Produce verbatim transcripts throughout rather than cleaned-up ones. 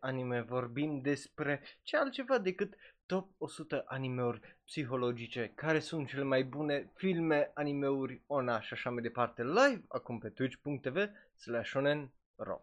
anime vorbim despre ce altceva decât top o sută animeuri psihologice, care sunt cele mai bune filme, animeuri, ona și așa mai departe, live acum pe twitch punct tv slash shonen ro.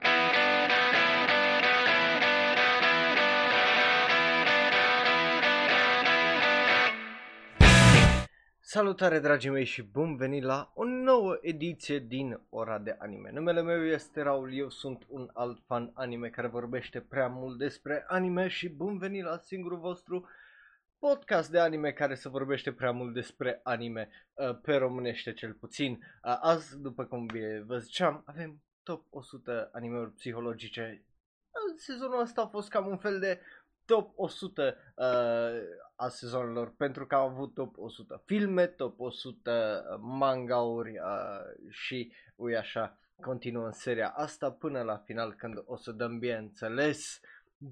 Salutare, dragii mei, și bun venit la o nouă ediție din Ora de Anime. Numele meu este Raul, eu sunt un alt fan anime care vorbește prea mult despre anime și bun venit la singurul vostru podcast de anime care se vorbește prea mult despre anime, pe românește cel puțin. Azi, după cum vă ziceam, avem top o sută animeuri psihologice. Sezonul ăsta a fost cam un fel de top o sută uh, a sezonelor, pentru că au avut top o sută filme, top o sută mangauri uh, și ui așa continuăm seria asta până la final, când o să dăm, bineînțeles,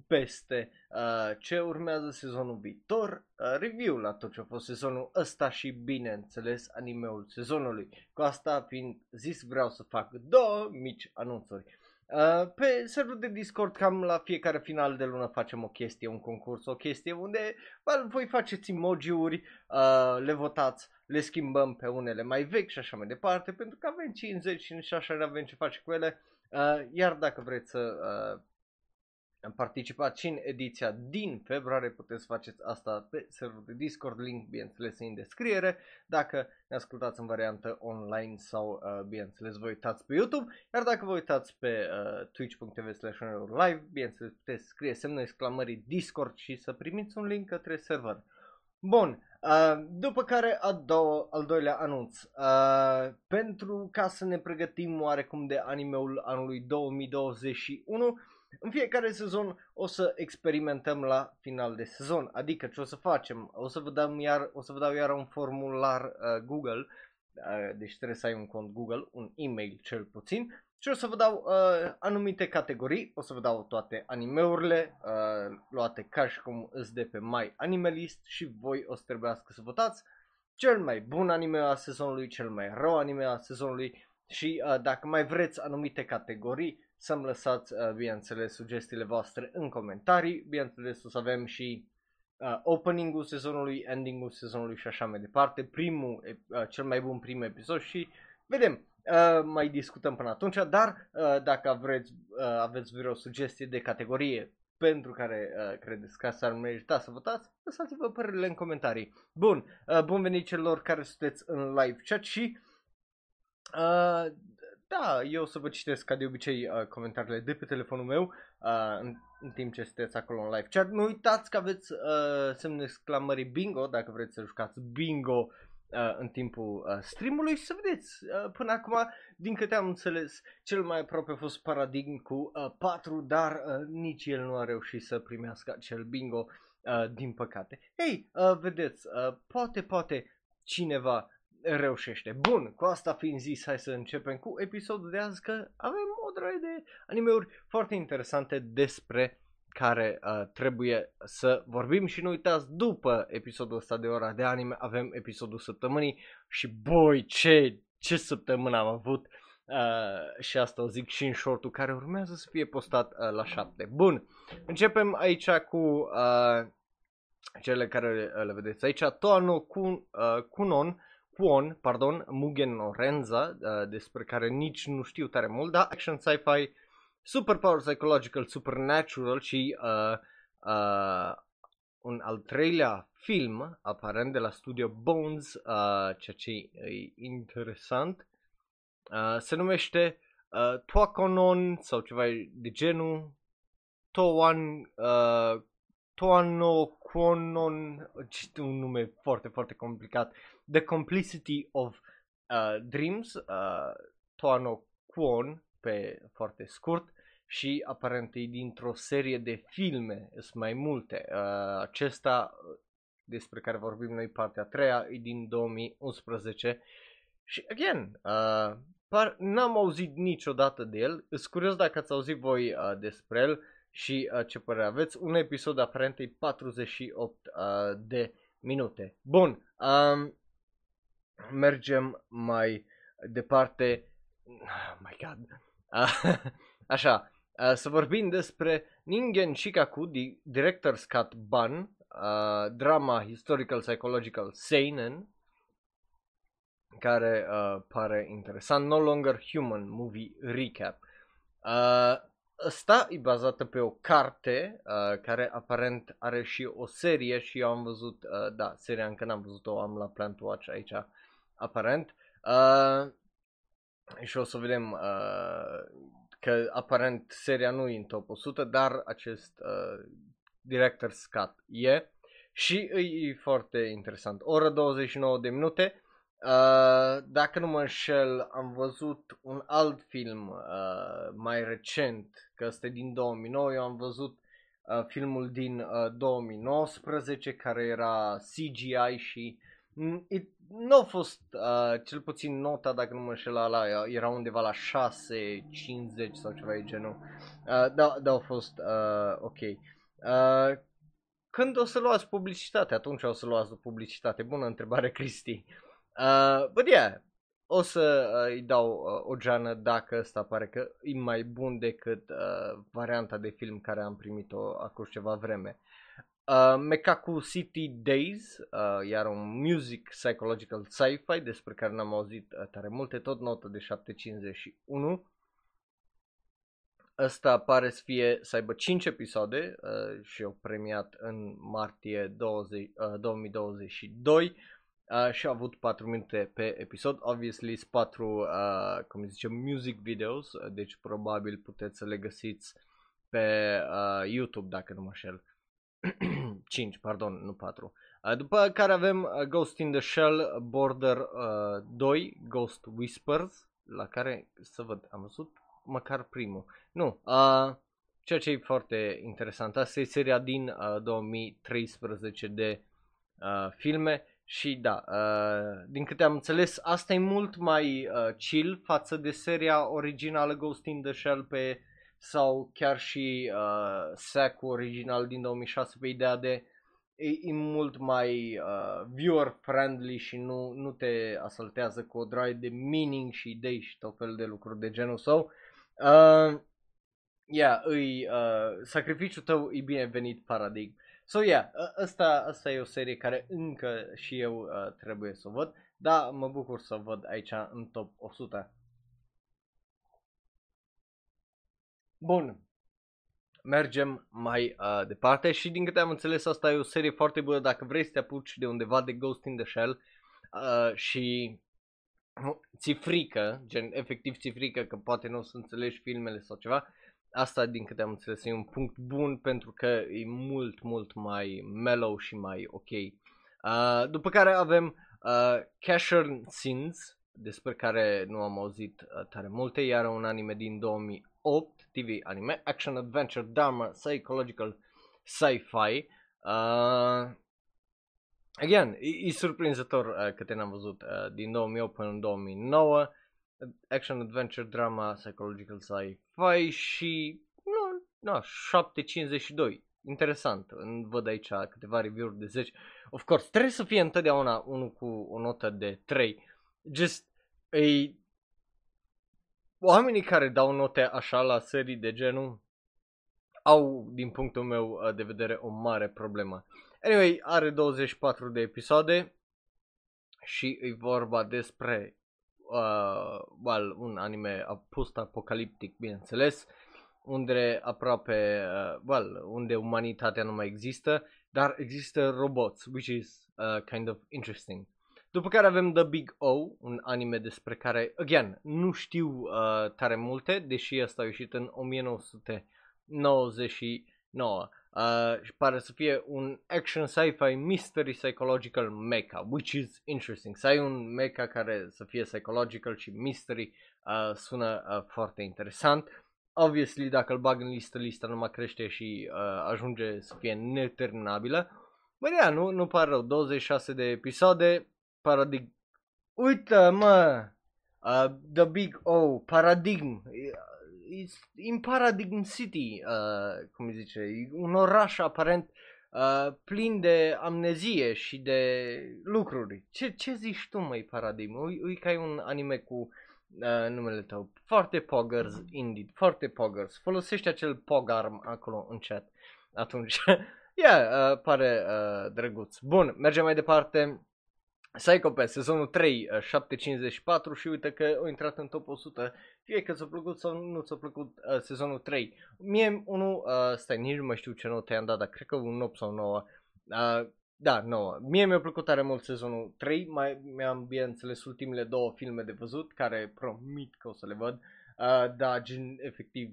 peste uh, ce urmează sezonul viitor, uh, review la tot ce a fost sezonul ăsta și, bineînțeles, animeul sezonului. Cu asta fiind zis, vreau să fac două mici anunțuri. Uh, pe serverul de Discord, cam la fiecare final de lună, facem o chestie, un concurs, o chestie unde bă, voi faceți emoji-uri, uh, le votați, le schimbăm pe unele mai vechi și așa mai departe, pentru că avem cincizeci și nici așa nu avem ce face cu ele. Uh, iar dacă vreți să uh, participați în ediția din februarie, puteți să faceți asta pe serverul de Discord, link, bineînțeles, în descriere, dacă ne ascultați în variantă online sau, uh, bineînțeles, vă uitați pe YouTube, iar dacă vă uitați pe uh, twitch punct tv slash live, bineînțeles, puteți scrie semnul exclamării Discord și să primiți un link către server. Bun, uh, după care a doua, al doilea anunț, uh, pentru ca să ne pregătim oarecum de animeul anului două mii douăzeci și unu, în fiecare sezon o să experimentăm la final de sezon, adică ce o să facem? O să vă dau iar, o să vă dau iar un formular uh, Google, uh, deci trebuie să ai un cont Google, un e-mail cel puțin, și o să vă dau uh, anumite categorii, o să vă dau toate animeurile uh, luate ca și cum îți de pe MyAnimeList și voi o să trebuiască să votați cel mai bun anime al sezonului, cel mai rău anime al sezonului și uh, dacă mai vreți anumite categorii, să-mi lăsați, bineînțeles, sugestiile voastre în comentarii. Bineînțeles, o să avem și uh, opening-ul sezonului, ending-ul sezonului și așa mai departe. Primul, uh, cel mai bun prim episod și vedem, uh, mai discutăm până atunci, dar uh, dacă aveți, uh, aveți vreo sugestie de categorie pentru care uh, credeți că s-ar merita să votați, lăsați-vă părerile în comentarii. Bun, uh, bun venit celor care sunteți în live chat și... Uh, Da, eu o să vă citesc ca de obicei uh, comentariile de pe telefonul meu uh, în, în timp ce sunteți acolo în live chat. Nu uitați că aveți uh, semnul exclamării bingo dacă vreți să jucați bingo uh, în timpul uh, streamului și să vedeți. Uh, până acum, din câte am înțeles, cel mai aproape a fost Paradigm cu uh, patru, dar uh, nici el nu a reușit să primească acel bingo, uh, din păcate. Hei, uh, vedeți, uh, poate, poate cineva reușește. Bun, cu asta fiind zis, hai să începem cu episodul de azi, că avem o droaie de animeuri foarte interesante despre care uh, trebuie să vorbim și nu uitați, după episodul ăsta de Ora de Anime avem episodul săptămânii și boi, ce, ce săptămână am avut, uh, și asta o zic și în short-ul care urmează să fie postat uh, la șapte. Bun, începem aici cu uh, cele care le, le vedeți aici, Toano Kwon, Kwon, pardon, Mugen Lorenza, uh, despre care nici nu știu tare mult, dar action, sci-fi, superpower, psychological, supernatural și uh, uh, un al treilea film aparent de la studio Bones, uh, ceea ce e interesant, uh, se numește uh, Toaconon sau ceva de genul, Toan, uh, Toano Kwon, un nume foarte, foarte complicat, The Complicity of uh, Dreams, uh, Toano Kwon, pe foarte scurt, și aparent e dintr-o serie de filme, sunt mai multe. Uh, acesta despre care vorbim noi, partea a treia, e din două mii unsprezece și, again, uh, par, n-am auzit niciodată de el. Sunt curios dacă ați auzit voi uh, despre el și uh, ce părere aveți. Un episod aparent e patruzeci și opt uh, de minute. Bun, uh, mergem mai departe. Oh my god. Uh, așa, Uh, să vorbim despre Ningen Shikkaku, director Scott Bun, uh, drama historical psychological seinen, care uh, pare interesant, No Longer Human Movie Recap. Uh, asta e bazată pe o carte uh, care aparent are și o serie și eu am văzut, uh, da, seria încă n-am văzut-o, am la Plan to Watch aici aparent. Uh, și o să vedem uh, că aparent seria nu e în top o sută, dar acest uh, director Scott e și e foarte interesant. Oră douăzeci și nouă de minute. Uh, dacă nu mă înșel, am văzut un alt film uh, mai recent, că este din două mii nouă, eu am văzut uh, filmul din uh, două mii nouăsprezece, care era C G I și it, nu a fost, uh, cel puțin nota, dacă nu mă înșel, ala, era undeva la șase cincizeci sau ceva de genul, uh, da, da, a fost uh, ok. Uh, când o să luați publicitate? Atunci o să luați publicitate? Bună întrebare, Cristi. Uh, but yeah, o să uh, îi dau uh, o geană dacă ăsta pare că e mai bun decât uh, varianta de film care am primit-o acum ceva vreme. Uh, Mekaku City Days, uh, iar un music psychological sci-fi despre care n-am auzit uh, tare multe, tot notă de șapte cincizeci și unu. Ăsta pare să fie, să aibă cinci episoade uh, și au premiat în martie douăzeci, uh, două mii douăzeci și doi. Uh, și a avut patru minute pe episod, obviously sunt patru, uh, cum zice, music videos, deci probabil puteți să le găsiți pe uh, YouTube, dacă nu mă șel. cinci, pardon, nu patru. Uh, după care avem uh, Ghost in the Shell, Border uh, doi, Ghost Whispers, la care, să văd, am văzut măcar primul. Nu, uh, ceea ce e foarte interesant, asta e seria din uh, două mii treisprezece de uh, filme. Și da, uh, din câte am înțeles, asta e mult mai uh, chill față de seria originală Ghost in the Shell pe, sau chiar și uh, S A C-ul original din două mii șase pe ideea de e, e mult mai uh, viewer friendly și nu, nu te asaltează cu o draie de meaning și idei și tot fel de lucruri de genul său. Uh, yeah, îi, uh, sacrificiul tău e binevenit, Paradigm. So yeah, asta, asta e o serie care încă și eu uh, trebuie să o văd, dar mă bucur să o văd aici în top o sută. Bun, mergem mai uh, departe și din câte am înțeles asta e o serie foarte bună dacă vrei să te apuci de undeva de Ghost in the Shell uh, și uh, ți-e frică, gen efectiv ți-e frică că poate nu o să înțelegi filmele sau ceva. Asta, din câte am înțeles, e un punct bun pentru că e mult, mult mai mellow și mai ok. Uh, după care avem uh, Casher Scenes, despre care nu am auzit uh, tare multe, iar un anime din două mii opt, T V anime, action, adventure, drama, psychological, sci-fi. Uh, again, e, e surprinzător uh, câte n-am văzut uh, din două mii opt până în două mii nouă. Action, adventure, drama, psychological, sci-fi și nu, nu, șapte cincizeci și doi. Interesant, văd aici câteva review-uri de zece. Of course, trebuie să fie întotdeauna unul cu o notă de trei. Just, e... oamenii care dau note așa la serii de genul au, din punctul meu de vedere, o mare problemă. Anyway, are douăzeci și patru de episoade și e vorba despre Uh, well, un anime post-apocaliptic, bineînțeles, unde aproape, uh, well, unde umanitatea nu mai există, dar există roboți, which is uh, kind of interesting. După care avem The Big O, un anime despre care, again, nu știu uh, tare multe, deși ăsta a ieșit în o mie nouă sute nouăzeci și nouă. Uh, și pare să fie un action sci-fi mystery psychological mecha, which is interesting. Să ai un mecha care să fie psychological și mystery uh, sună uh, foarte interesant. Obviously, dacă îl bag în listă, lista numai crește și uh, ajunge să fie neterminabilă. Bă, yeah, nu, nu pare rău, douăzeci și șase de episoade, Paradigm. Uită, mă! Uh, The Big O, Paradigm. In Paradigm City, uh, cum zice, un oraș aparent uh, plin de amnezie și de lucruri. Ce, ce zici tu, măi, Paradigm? Ui, ui că ai un anime cu uh, numele tău. Foarte poggers, indeed, foarte poggers. Folosește acel pogarm acolo în chat atunci. Yeah, uh, pare uh, drăguț. Bun, mergem mai departe. Psycho-Pass, sezonul trei, uh, șapte cincizeci și patru, și uite că a intrat în top o sută. Fie că ți-a plăcut sau nu ți-a plăcut uh, sezonul trei. Mie unul, uh, stai, nici nu mai știu ce notă i-am dat, dar cred că un opt sau nouă. Uh, da, nouă. Mie mi-a plăcut tare mult sezonul trei, mai mi-am bineînțeles ultimele două filme de văzut, care promit că o să le văd. Uh, da, gen, efectiv,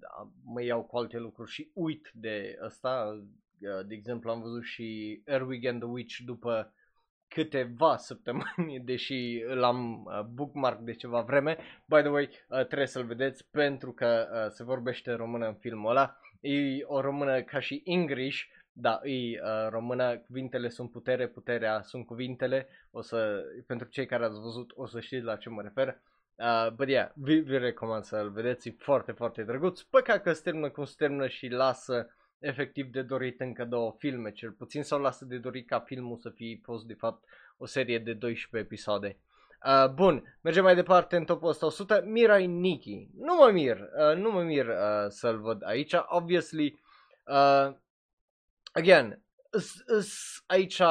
da, mă iau cu alte lucruri și uit de asta. Uh, de exemplu, am văzut și Erwig and the Witch după câteva săptămâni, deși l-am uh, bookmark de ceva vreme. By the way, uh, trebuie să-l vedeți pentru că uh, se vorbește română în filmul ăla. E o română ca și English, da, e uh, română, cuvintele sunt putere, puterea sunt cuvintele. O să, pentru cei care ați văzut, o să știți la ce mă refer. Uh, but yeah, vi, vi recomand să-l vedeți, e foarte, foarte drăguț. Păcat că se termină cum se termină și lasă efectiv de dorit încă două filme, cel puțin, sau lasă de dorit ca filmul să fie fost de fapt o serie de doisprezece episoade. Uh, bun, mergem mai departe în topul ăsta o sută, Mirai Nikki. Nu mă mir, uh, nu mă mir uh, să-l văd aici, obviously. Uh, again, aici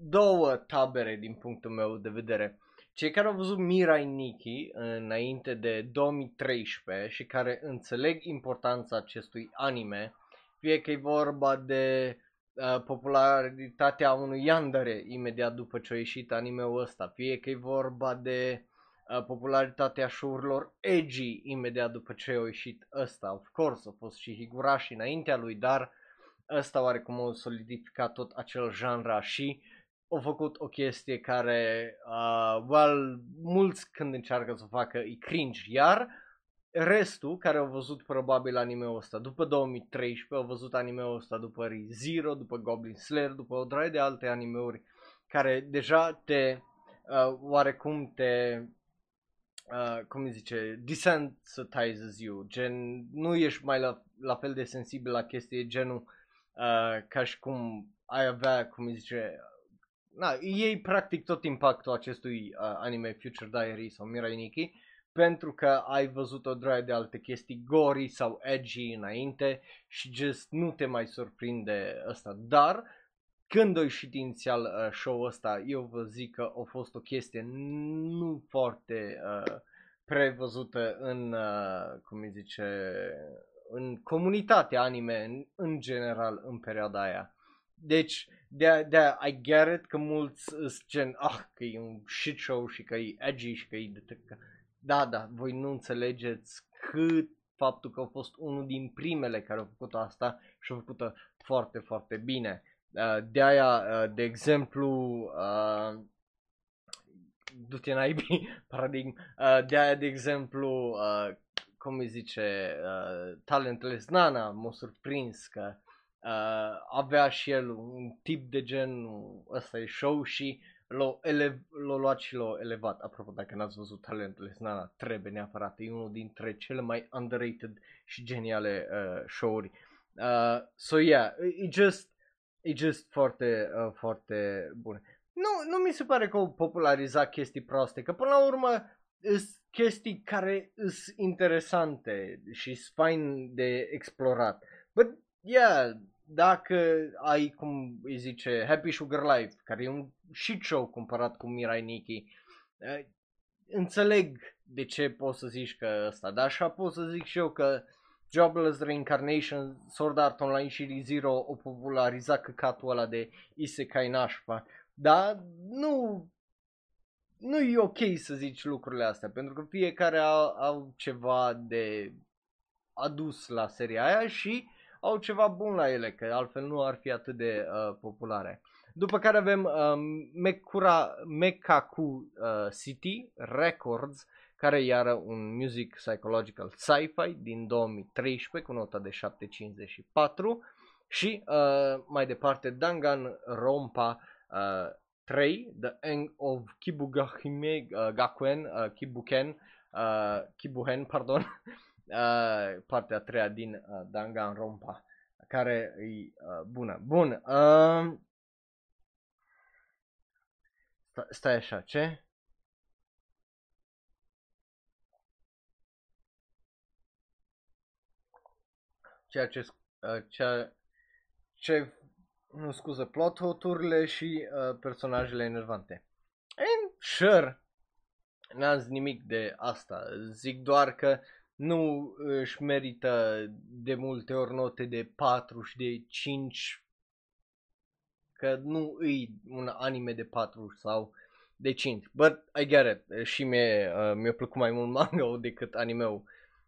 două tabere din punctul meu de vedere. Cei care au văzut Mirai Nikki înainte de două mii treisprezece și care înțeleg importanța acestui anime, fie că e vorba de uh, popularitatea unui yandere imediat după ce a ieșit anime-ul ăsta, fie că e vorba de uh, popularitatea show-urilor edgy imediat după ce a ieșit ăsta, of course, a fost și Higurashi înaintea lui, dar ăsta oarecum a solidificat tot acel genre și au făcut o chestie care, uh, well, mulți când încearcă să o facă e cringe, iar restul care au văzut probabil anime-ul ăsta după două mii treisprezece, au văzut anime-ul ăsta după Re:Zero, după Goblin Slayer, după o draie de alte anime-uri care deja te, uh, oarecum te, uh, cum îi zice, desensitizes you, gen, nu ești mai la, la fel de sensibil la chestii, genul, uh, ca și cum ai avea, cum îi zice, na, ei practic tot impactul acestui uh, anime Future Diary sau Mirai Nikki, pentru că ai văzut o droaie de alte chestii gory sau edgy înainte și just nu te mai surprinde ăsta. Dar când a ieșit inițial uh, show-ul ăsta, eu vă zic că a fost o chestie nu foarte uh, prevăzută în, uh, cum îi zice, în comunitatea anime în, în general în perioada aia. Deci, de, de I get it că mulți sunt gen, ah, că e un shit show și că e edgy și că e de... Da, da, voi nu înțelegeți cât faptul că a fost unul din primele care au făcut asta și au făcut-o foarte, foarte bine. De aia, de exemplu, uh, du-te în I B, Paradigm, de aia, de exemplu, uh, cum îi zice, uh, Talentless Nana m-a surprins că uh, avea și el un tip de genul ăsta e show și l-a luat și l-a elevat. Apropo, dacă n-ați văzut Talentless Nana, trebuie neapărat, e unul dintre cele mai underrated și geniale uh, show-uri. Uh, so yeah, e just, e just foarte, uh, foarte bun. Nu, nu mi se pare că au popularizat chestii proaste, că până la urmă sunt chestii care sunt interesante și sunt fain de explorat. But yeah, dacă ai, cum îi zice, Happy Sugar Life, care e un shit show comparat cu Mirai Nikki, înțeleg de ce poți să zici că ăsta, dar așa pot să zic și eu că Jobless Reincarnation, Sword Art Online și Re:Zero o populariza căcatul ăla de isekai nașpa, dar nu, nu e ok să zici lucrurile astea, pentru că fiecare au, au ceva de adus la seria aia și au ceva bun la ele, că altfel nu ar fi atât de uh, populare. După care avem uh, Mekura, Mekaku uh, City Records, care iară un music psychological sci-fi din două mii treisprezece cu nota de șapte cincizeci și patru și uh, mai departe Danganronpa uh, trei, The End of Kibugahime uh, Gakuen, uh, Kibuken, uh, Kibuhen, pardon. Uh, partea a treia din uh, Danganronpa, care e uh, bună. Bun. Uh, stai așa, ce? ceea ce, uh, ceea ce nu scuză plot hole-urile și uh, personajele enervante. And sure, n-am zis nimic de asta, zic doar că nu își merită de multe ori note de patru și de cinci, că nu îi un anime de patru sau de cinci, but I get it, și mie, uh, mi-a plăcut mai mult manga-ul decât anime-ul,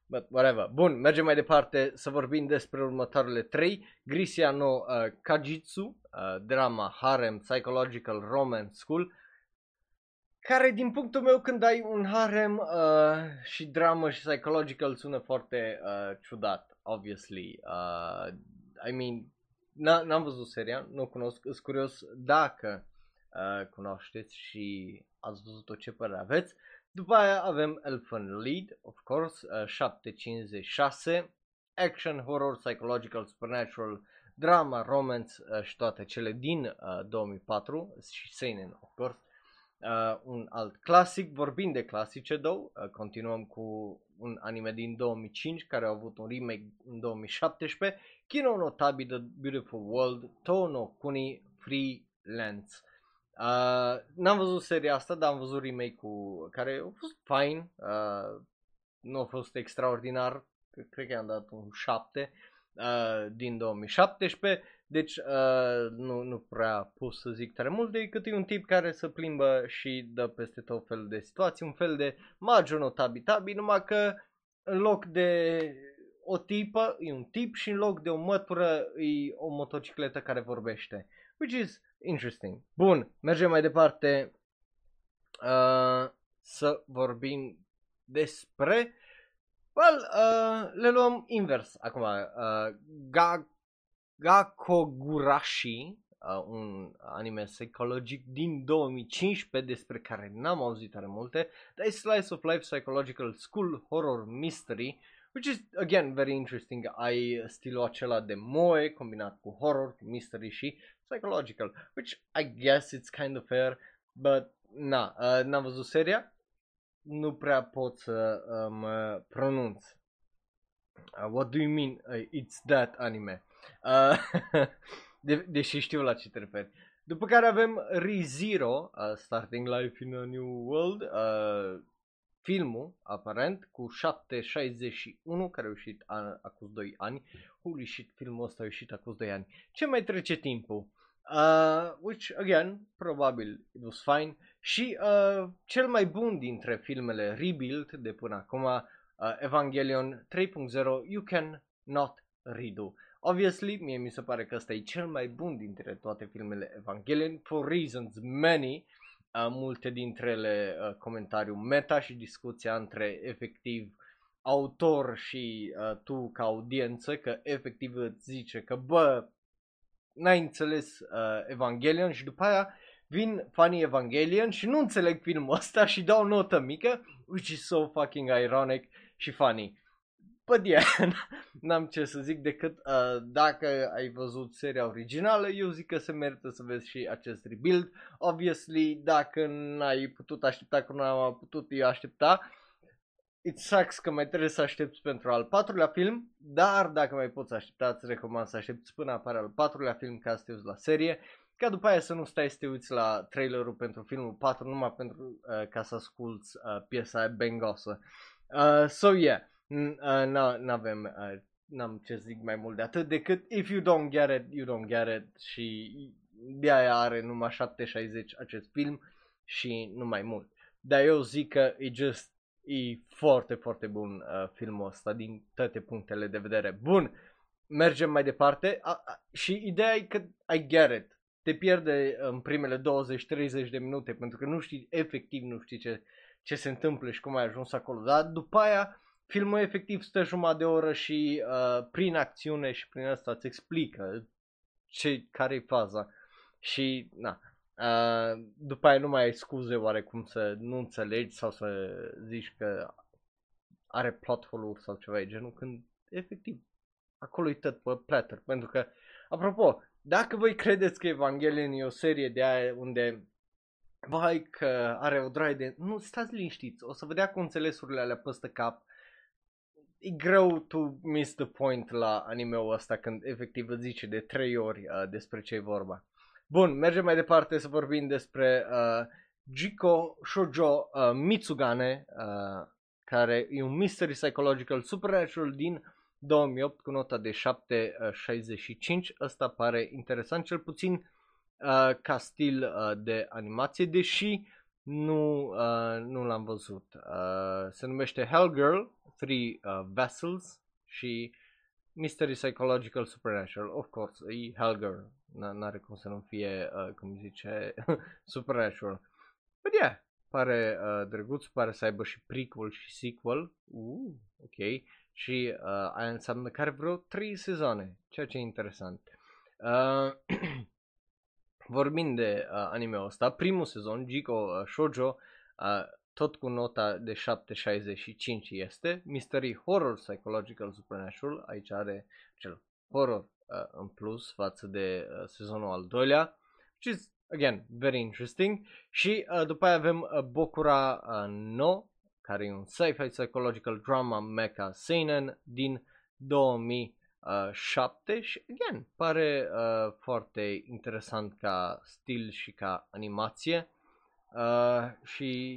but whatever. Bun, mergem mai departe să vorbim despre următoarele trei, Grisia no uh, Kajitsu, uh, drama, harem, psychological, romance, school, care din punctul meu când ai un harem uh, și dramă și psychological sună foarte uh, ciudat, obviously, uh, I mean, n-am văzut seria, nu o cunosc, sunt curios dacă uh, cunoașteți și ați văzut-o ce părere aveți. După aia avem Elfen Lied, of course, uh, șapte cincizeci și șase, action, horror, psychological, supernatural, drama, romance uh, și toate cele din uh, două mii patru și seinen, of course. Uh, un alt clasic, vorbind de clasice două, uh, continuăm cu un anime din două mii cinci care a avut un remake în două mii șaptesprezece, Kino no Tabi, The Beautiful World, Tounokuni, Freelance. Uh, n-am văzut seria asta, dar am văzut remake-ul care a fost fine, uh, nu a fost extraordinar, cred că i-am dat un șapte uh, din două mii șaptesprezece. Deci uh, nu, nu prea pot să zic tare mult decât e un tip care se plimbă și dă peste tot fel de situații, un fel de Majou no Tabi Tabi, numai că în loc de o tipă e un tip și în loc de o mătură e o motocicletă care vorbește, which is interesting. Bun, mergem mai departe uh, să vorbim despre, well, uh, le luăm invers acum, uh, Gag Gakogurashi, uh, un anime psihologic din două mii cincisprezece despre care n-am auzit tare multe, dar e slice of life, psychological, school, horror, mystery, which is again very interesting. Ai stilul acela de moe combinat cu horror, cu mystery și psychological, which I guess it's kind of fair, but na, uh, n-am văzut seria, nu prea pot să uh, mă pronunț. Uh, what do you mean uh, it's that anime? Uh, de- deși știu la ce te referi. După care avem Re:Zero, uh, Starting Life in a New World, uh, filmul aparent cu șapte șaizeci și unu care a ieșit an- acum doi ani. Holy shit, filmul ăsta a ieșit acum doi ani. Ce mai trece timpul? Uh, which again, probabil it was fine. Și uh, cel mai bun dintre filmele Rebuild de până acum, uh, Evangelion trei punct zero, You Can Not Redo. Obviously, mie mi se pare că ăsta e cel mai bun dintre toate filmele Evangelion, for reasons many, uh, multe dintre ele uh, comentariu meta și discuția între efectiv autor și uh, tu ca audiență, că efectiv îți zice că bă, n-ai înțeles uh, Evangelion și după aia vin fanii Evangelion și nu înțeleg filmul ăsta și dau notă mică, which is so fucking ironic și funny. But yeah, n-am ce să zic decât uh, dacă ai văzut seria originală, eu zic că se merită să vezi și acest rebuild. Obviously, dacă n-ai putut aștepta, că n-am putut eu aștepta, it sucks că mai trebuie să aștepți pentru al patrulea film, dar dacă mai poți aștepta, îți recomand să aștepți până apare al patrulea film ca să te uiți la serie, ca după aia să nu stai să te uiți la trailerul pentru filmul patru numai pentru uh, ca să asculți uh, piesa aia bangosă. Uh, so yeah. N-avem, n-am ce zic mai mult de atât decât if you don't get it, you don't get it și de aia are numai șapte șaizeci acest film și nu mai mult. Dar eu zic că e just, e foarte, foarte bun uh, filmul ăsta din toate punctele de vedere. Bun, mergem mai departe a, a, și ideea e că I get it, te pierde în primele douăzeci treizeci de minute pentru că nu știi, efectiv nu știi ce, ce se întâmplă și cum ai ajuns acolo, dar după aia filmul efectiv stă jumătate de oră și uh, prin acțiune și prin asta îți explică ce, care-i faza și na, uh, după aia nu mai ai scuze oarecum să nu înțelegi sau să zici că are plot hole-uri sau ceva de genul, când efectiv acolo-i tot pe platter, pentru că, apropo, dacă voi credeți că Evangelion e o serie de aia unde vai că are o draie de, nu, stați liniștiți, o să vedea cu înțelesurile alea peste cap. e greu to miss the point la anime-ul ăsta când efectiv îți zice de trei ori uh, despre ce e vorba. Bun, mergem mai departe să vorbim despre uh, Jiko Shoujo uh, Mitsugane, uh, care e un mystery psychological supernatural din două mii opt cu nota de șapte virgulă șaizeci și cinci. Ăsta pare interesant cel puțin uh, ca stil uh, de animație, deși nu, uh, nu l-am văzut. Uh, se numește Hell Girl, Three uh, Vessels și mystery psychological supernatural. Of course, e Hell Girl. N-are cum să nu fie, uh, cum zice, supernatural. But yeah, pare uh, drăguț, pare să aibă și prequel și sequel. Uh, ok. Și uh, aia înseamnă că are vreo trei sezoane, ceea ce e interesant. Uh, vorbind de uh, anime-ul ăsta, primul sezon, Jiko Shoujo, uh, tot cu nota de șapte virgulă șaizeci și cinci este, mystery horror psychological supernatural, aici are cel horror uh, în plus față de uh, sezonul al doilea, which is, again, very interesting. Și uh, după aia avem uh, Bokura uh, no, care e un sci-fi psychological drama mecha seinen din două mii șapte și, again, pare uh, foarte interesant ca stil și ca animație uh, și,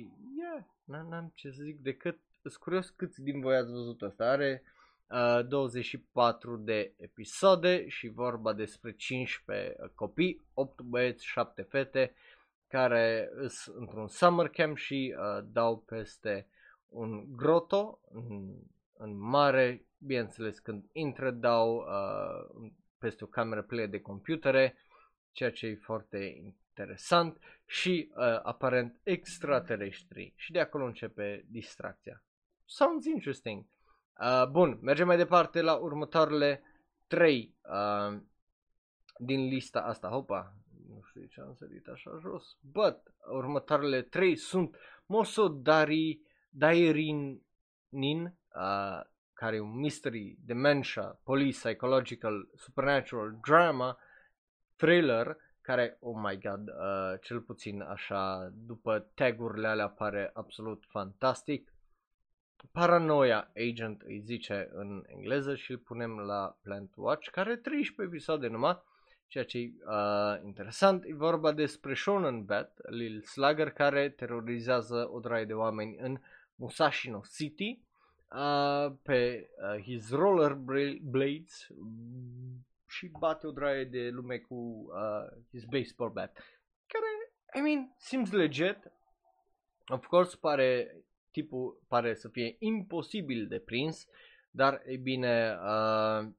yeah, n-am ce să zic decât, sunt curios câți din voi ați văzut asta. Are uh, douăzeci și patru de episoade și vorba despre cincisprezece copii, opt băieți, șapte fete, care sunt într-un summer camp și uh, dau peste un grotto în, în mare, bineînțeles când intră dau uh, peste o cameră plină de computere, ceea ce e foarte interesant și uh, aparent extraterestri și de acolo începe distracția. Sounds interesting. Uh, bun, mergem mai departe la următoarele trei uh, din lista asta, hopa, nu știu ce am sărit așa jos, but următoarele trei sunt Mosodari Dairinin, uh, care e un mystery, dementia, police, psychological, supernatural, drama, thriller, care, oh my god, uh, cel puțin așa, după tagurile alea pare absolut fantastic. Paranoia Agent îi zice în engleză și îl punem la Plan to Watch, care are treisprezece episoade numai, ceea ce e uh, interesant. E vorba despre Shonen Bat, Lil Slugger, care terorizează o draie de oameni în Musashino City uh, pe uh, his roller blades și bate o draie de lume cu uh, his baseball bat, care, I mean, seems legit. Of course, pare, tipul pare să fie imposibil de prins, dar, e bine, uh,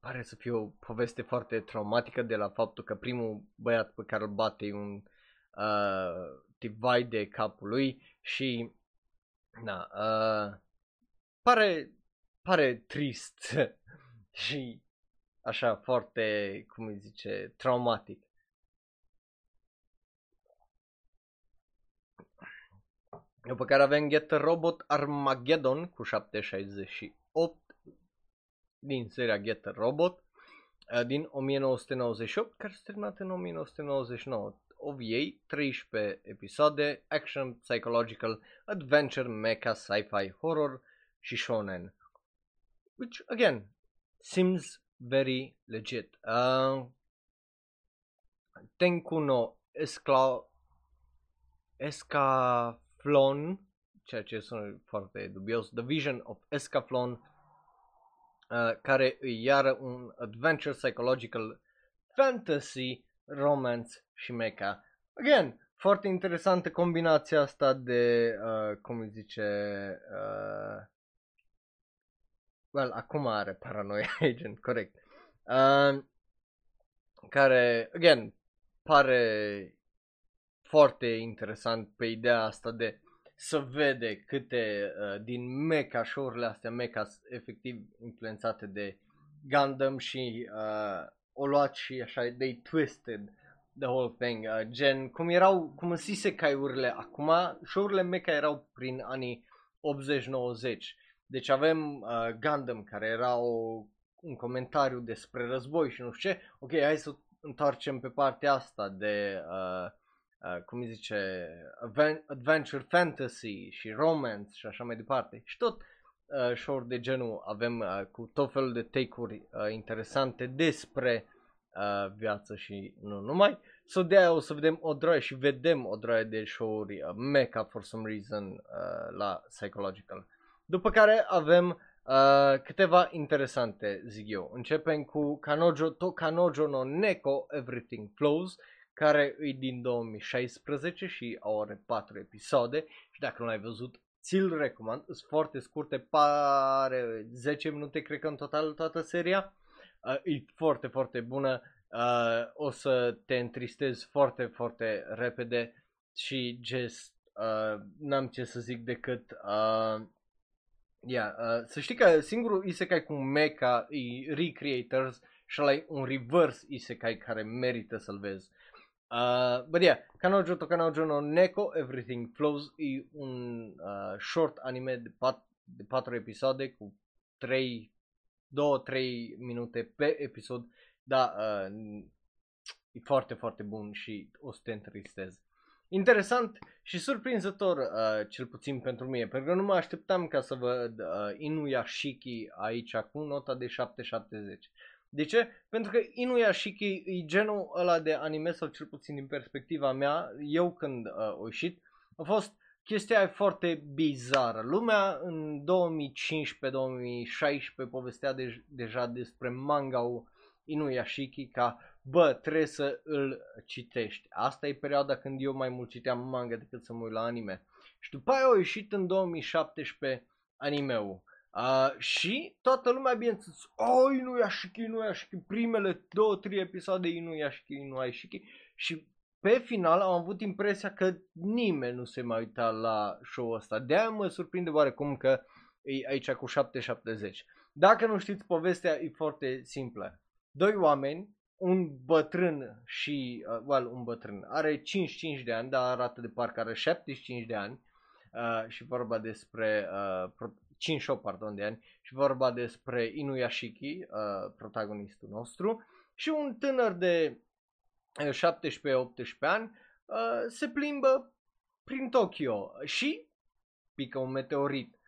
pare să fie o poveste foarte traumatică de la faptul că primul băiat pe care îl bate e un uh, tip vai de capul lui și na, uh, pare, pare trist și așa foarte, cum îi zice, traumatic. După care avem Get the Robot Armageddon cu șapte virgulă șaizeci și opt din seria Get the Robot din o mie nouă sute nouăzeci și opt, care s-a terminat în o mie nouă sute nouăzeci și nouă. O V A, treisprezece episoade, action, psychological, adventure, mecha, sci-fi, horror și shonen. Which, again, seems very legit. Uh, Tenku no Escla... Escaflon, ceea ce sună foarte dubios, The Vision of Escaflon, Uh, care e iară un adventure psychological, fantasy, romance și mecha. Again, foarte interesantă combinația asta de, uh, cum îi zice, uh, well, acum are Paranoia Agent, corect, uh, care, again, pare foarte interesant pe ideea asta de să vede câte uh, din mecha show-urile astea, mecha efectiv influențate de Gundam și uh, o luat și așa, they twisted the whole thing, uh, gen cum erau, cum în isekai-urile acum, show-urile mecha erau prin anii optzeci nouăzeci, deci avem uh, Gundam care era o, un comentariu despre război și nu știu ce, ok, hai să întoarcem pe partea asta de... Uh, Uh, cum îi zice, adventure fantasy și romance și așa mai departe. Și tot uh, show-uri de genul avem uh, cu tot felul de take-uri uh, interesante despre uh, viață și nu numai. So de aia o să vedem o droaie și vedem o droaie de show-uri uh, mecha for some reason uh, la Psychological. După care avem uh, câteva interesante, zic eu. Începem cu Kanojo to Kanojo no Neko, Everything Flows, care e din două mii șaisprezece și are patru episoade și dacă nu l-ai văzut, ți-l recomand. Sunt foarte scurte, pare zece minute, cred că în total toată seria. Uh, e foarte, foarte bună, uh, o să te întristezi foarte, foarte repede și just, uh, n-am ce să zic decât... Uh, Yeah, uh, să știi că singurul isekai cu mecha e Recreators și ăla e un reverse isekai care merită să-l vezi. Uh, but yeah, Kanojo to Kanojo no Neko, Everything Flows e un uh, short anime de, pat, de patru episoade cu trei, două trei minute pe episod, dar uh, e foarte, foarte bun și o să te întristezi. Interesant și surprinzător, uh, cel puțin pentru mine, pentru că nu mă așteptam ca să văd uh, Inuyashiki aici cu nota de șapte virgulă șaptezeci. De ce? Pentru că Inuyashiki e genul ăla de anime, sau cel puțin din perspectiva mea, eu când uh, o ieșit, a fost chestia foarte bizară. Lumea în două mii cincisprezece două mii șaisprezece povestea de- deja despre manga-ul Inuyashiki ca... Bă, trebuie să îl citești. Asta e perioada când eu mai mult citeam manga decât să mă uit la anime. Și după aia a ieșit în două mii șaptesprezece anime-ul. Uh, și toată lumea, bineînțeles, oh, Inuyashiki, Inuyashiki, primele două, trei episoade Inuyashiki, Inuyashiki. Și pe final am avut impresia că nimeni nu se mai uita la show-ul ăsta. De-aia mă surprinde oarecum că e aici cu șapte virgulă șaptezeci. Dacă nu știți povestea, e foarte simplă. Doi oameni, un bătrân și, uh, well, un bătrân, are cincizeci și cinci de ani, dar arată de parcă are șaptezeci și cinci de ani uh, și vorba despre, uh, cincizeci și opt, pardon, de ani și vorba despre Inuyashiki, uh, protagonistul nostru, și un tânăr de șaptesprezece optsprezece ani uh, se plimbă prin Tokyo și pică un meteorit.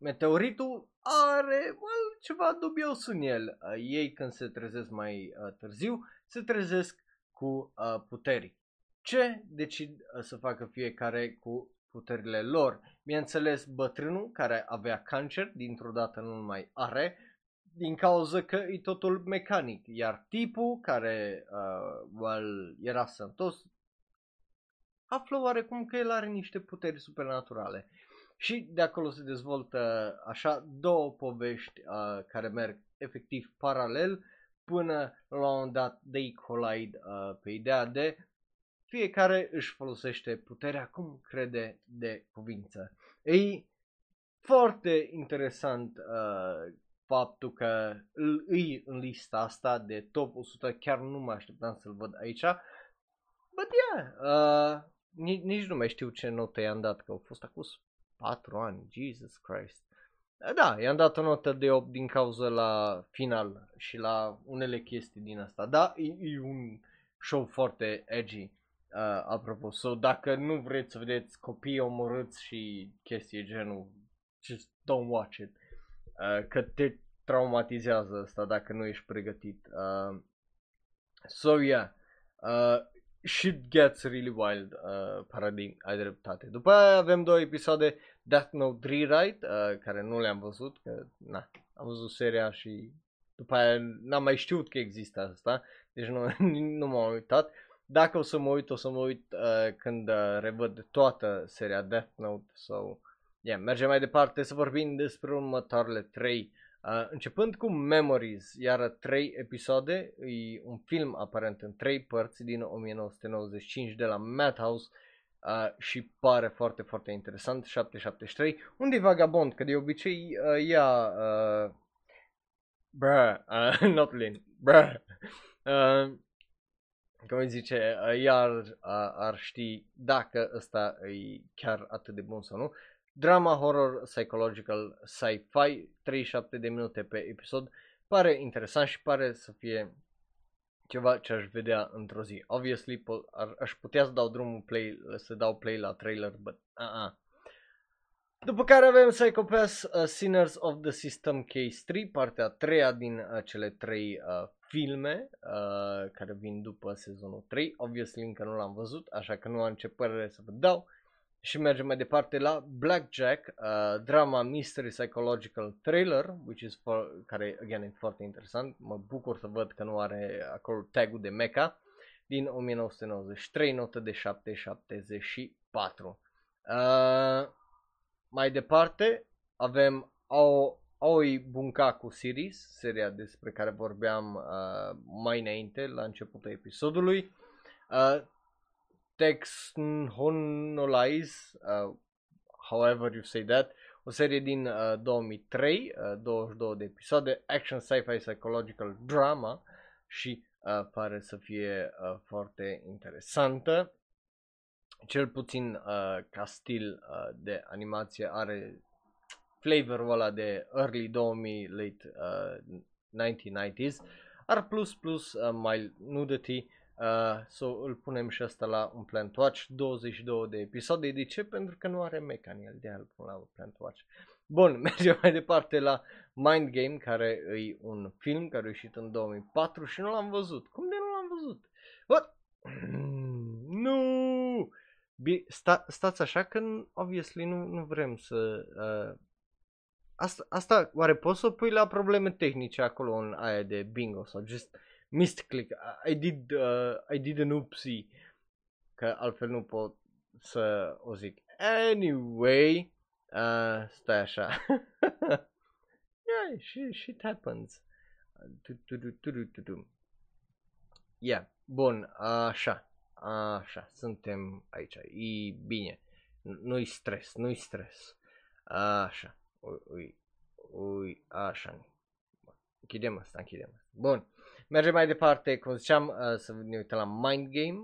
Meteoritul are, well, ceva dubios în el. Uh, ei când se trezesc mai uh, târziu, se trezesc cu uh, puteri. Ce decid uh, să facă fiecare cu puterile lor? Bineînțeles, bătrânul care avea cancer, dintr-o dată nu mai are, din cauza că e totul mecanic. Iar tipul care uh, well, era sănătos, află oarecum că el are niște puteri supernaturale. Și de acolo se dezvoltă așa două povești uh, care merg efectiv paralel până la un dat they collide uh, pe ideea de fiecare își folosește puterea cum crede de cuvință. E foarte interesant uh, faptul că îl îi în lista asta de top o sută, chiar nu mă așteptam să-l văd aici. But yeah, uh, nici, nici nu mai știu ce notă i-am dat, că au fost acus patru ani, Jesus Christ. Da, i-am dat o notă de opt din cauza la final și la unele chestii din asta. Da, e, e un show foarte edgy, uh, apropo. So, dacă nu vreți să vedeți copii omorâți și chestii genul, just don't watch it. Uh, că te traumatizează asta dacă nu ești pregătit. Uh, so, yeah. Uh, Shit gets really wild, uh, Paradigm, ai dreptate. După aia avem două episoade, Death Note Rewrite, uh, care nu le-am văzut, că na, am văzut seria și după aia n-am mai știut că există asta, deci nu, nu m-am uitat. Dacă o să mă uit, o să mă uit uh, când uh, revăd toată seria Death Note. So, yeah, mergem mai departe să vorbim despre următoarele trei. Uh, începând cu Memories, iar trei episoade, e un film aparent în trei părți din o mie nouă sute nouăzeci și cinci de la Madhouse uh, și pare foarte, foarte interesant, șapte virgulă șaptezeci și trei, unde e vagabond, că de obicei uh, ia, uh, bruh, uh, not Lin, bruh, uh, cum îi zice, uh, iar uh, ar ști dacă ăsta e chiar atât de bun sau nu. Drama, horror, psychological, sci-fi, treizeci și șapte de minute pe episod, pare interesant și pare să fie ceva ce aș vedea într-o zi. Obviously, aș putea să dau drumul play, să dau play la trailer, but uh-uh. După care avem Psycho-Pass, uh, Sinners of the System Case trei, partea a treia din uh, cele trei uh, filme uh, care vin după sezonul trei. Obviously încă nu l-am văzut, așa că nu am ce părere să vă dau. Și mergem mai departe la Blackjack, uh, drama mystery psychological thriller, which is for, care again e foarte interesant. Mă bucur să văd că nu are acolo tagul de mecha, din o mie nouă sute nouăzeci și trei, notă de șapte virgulă șaptezeci și patru. Uh, Mai departe avem Ao, Aoi Bunkaku Series, seria despre care vorbeam uh, mai înainte, la începutul episodului. Uh, Texhonolize, uh, however you say that, o serie din uh, două mii trei, uh, douăzeci și două de episoade, action, sci-fi, psychological, drama și uh, pare să fie uh, foarte interesantă. Cel puțin uh, ca stil uh, de animație are flavorul ăla de early două mii, late uh, nouăsprezece nouăzeci. R plus plus, uh, mild nudity, uh, so îl punem și asta la un plant watch, douăzeci și două de episoade. De ce? Pentru că nu are meca în el, de aia îl pun la un plant watch. Bun, mergem mai departe la Mind Game, care e un film care a ieșit în două mii patru și nu l-am văzut. Cum de nu l-am văzut? What? Nu! Sta, stați așa că, obviously, nu, nu vrem să... Uh, asta, asta, oare poți să pui la probleme tehnice acolo în aia de bingo sau just missed click? I did, uh, I did an oopsie, că altfel nu pot să o zic. Anyway, uh, stai așa. Yeah, shit, shit happens. Yeah, bun, așa. Așa, suntem aici, e bine, nu-i stres, nu-i stres, așa, ui, ui, ui, așa, închidem asta, închidem asta, bun, mergem mai departe, cum ziceam, uh, să ne uităm la Mind Game,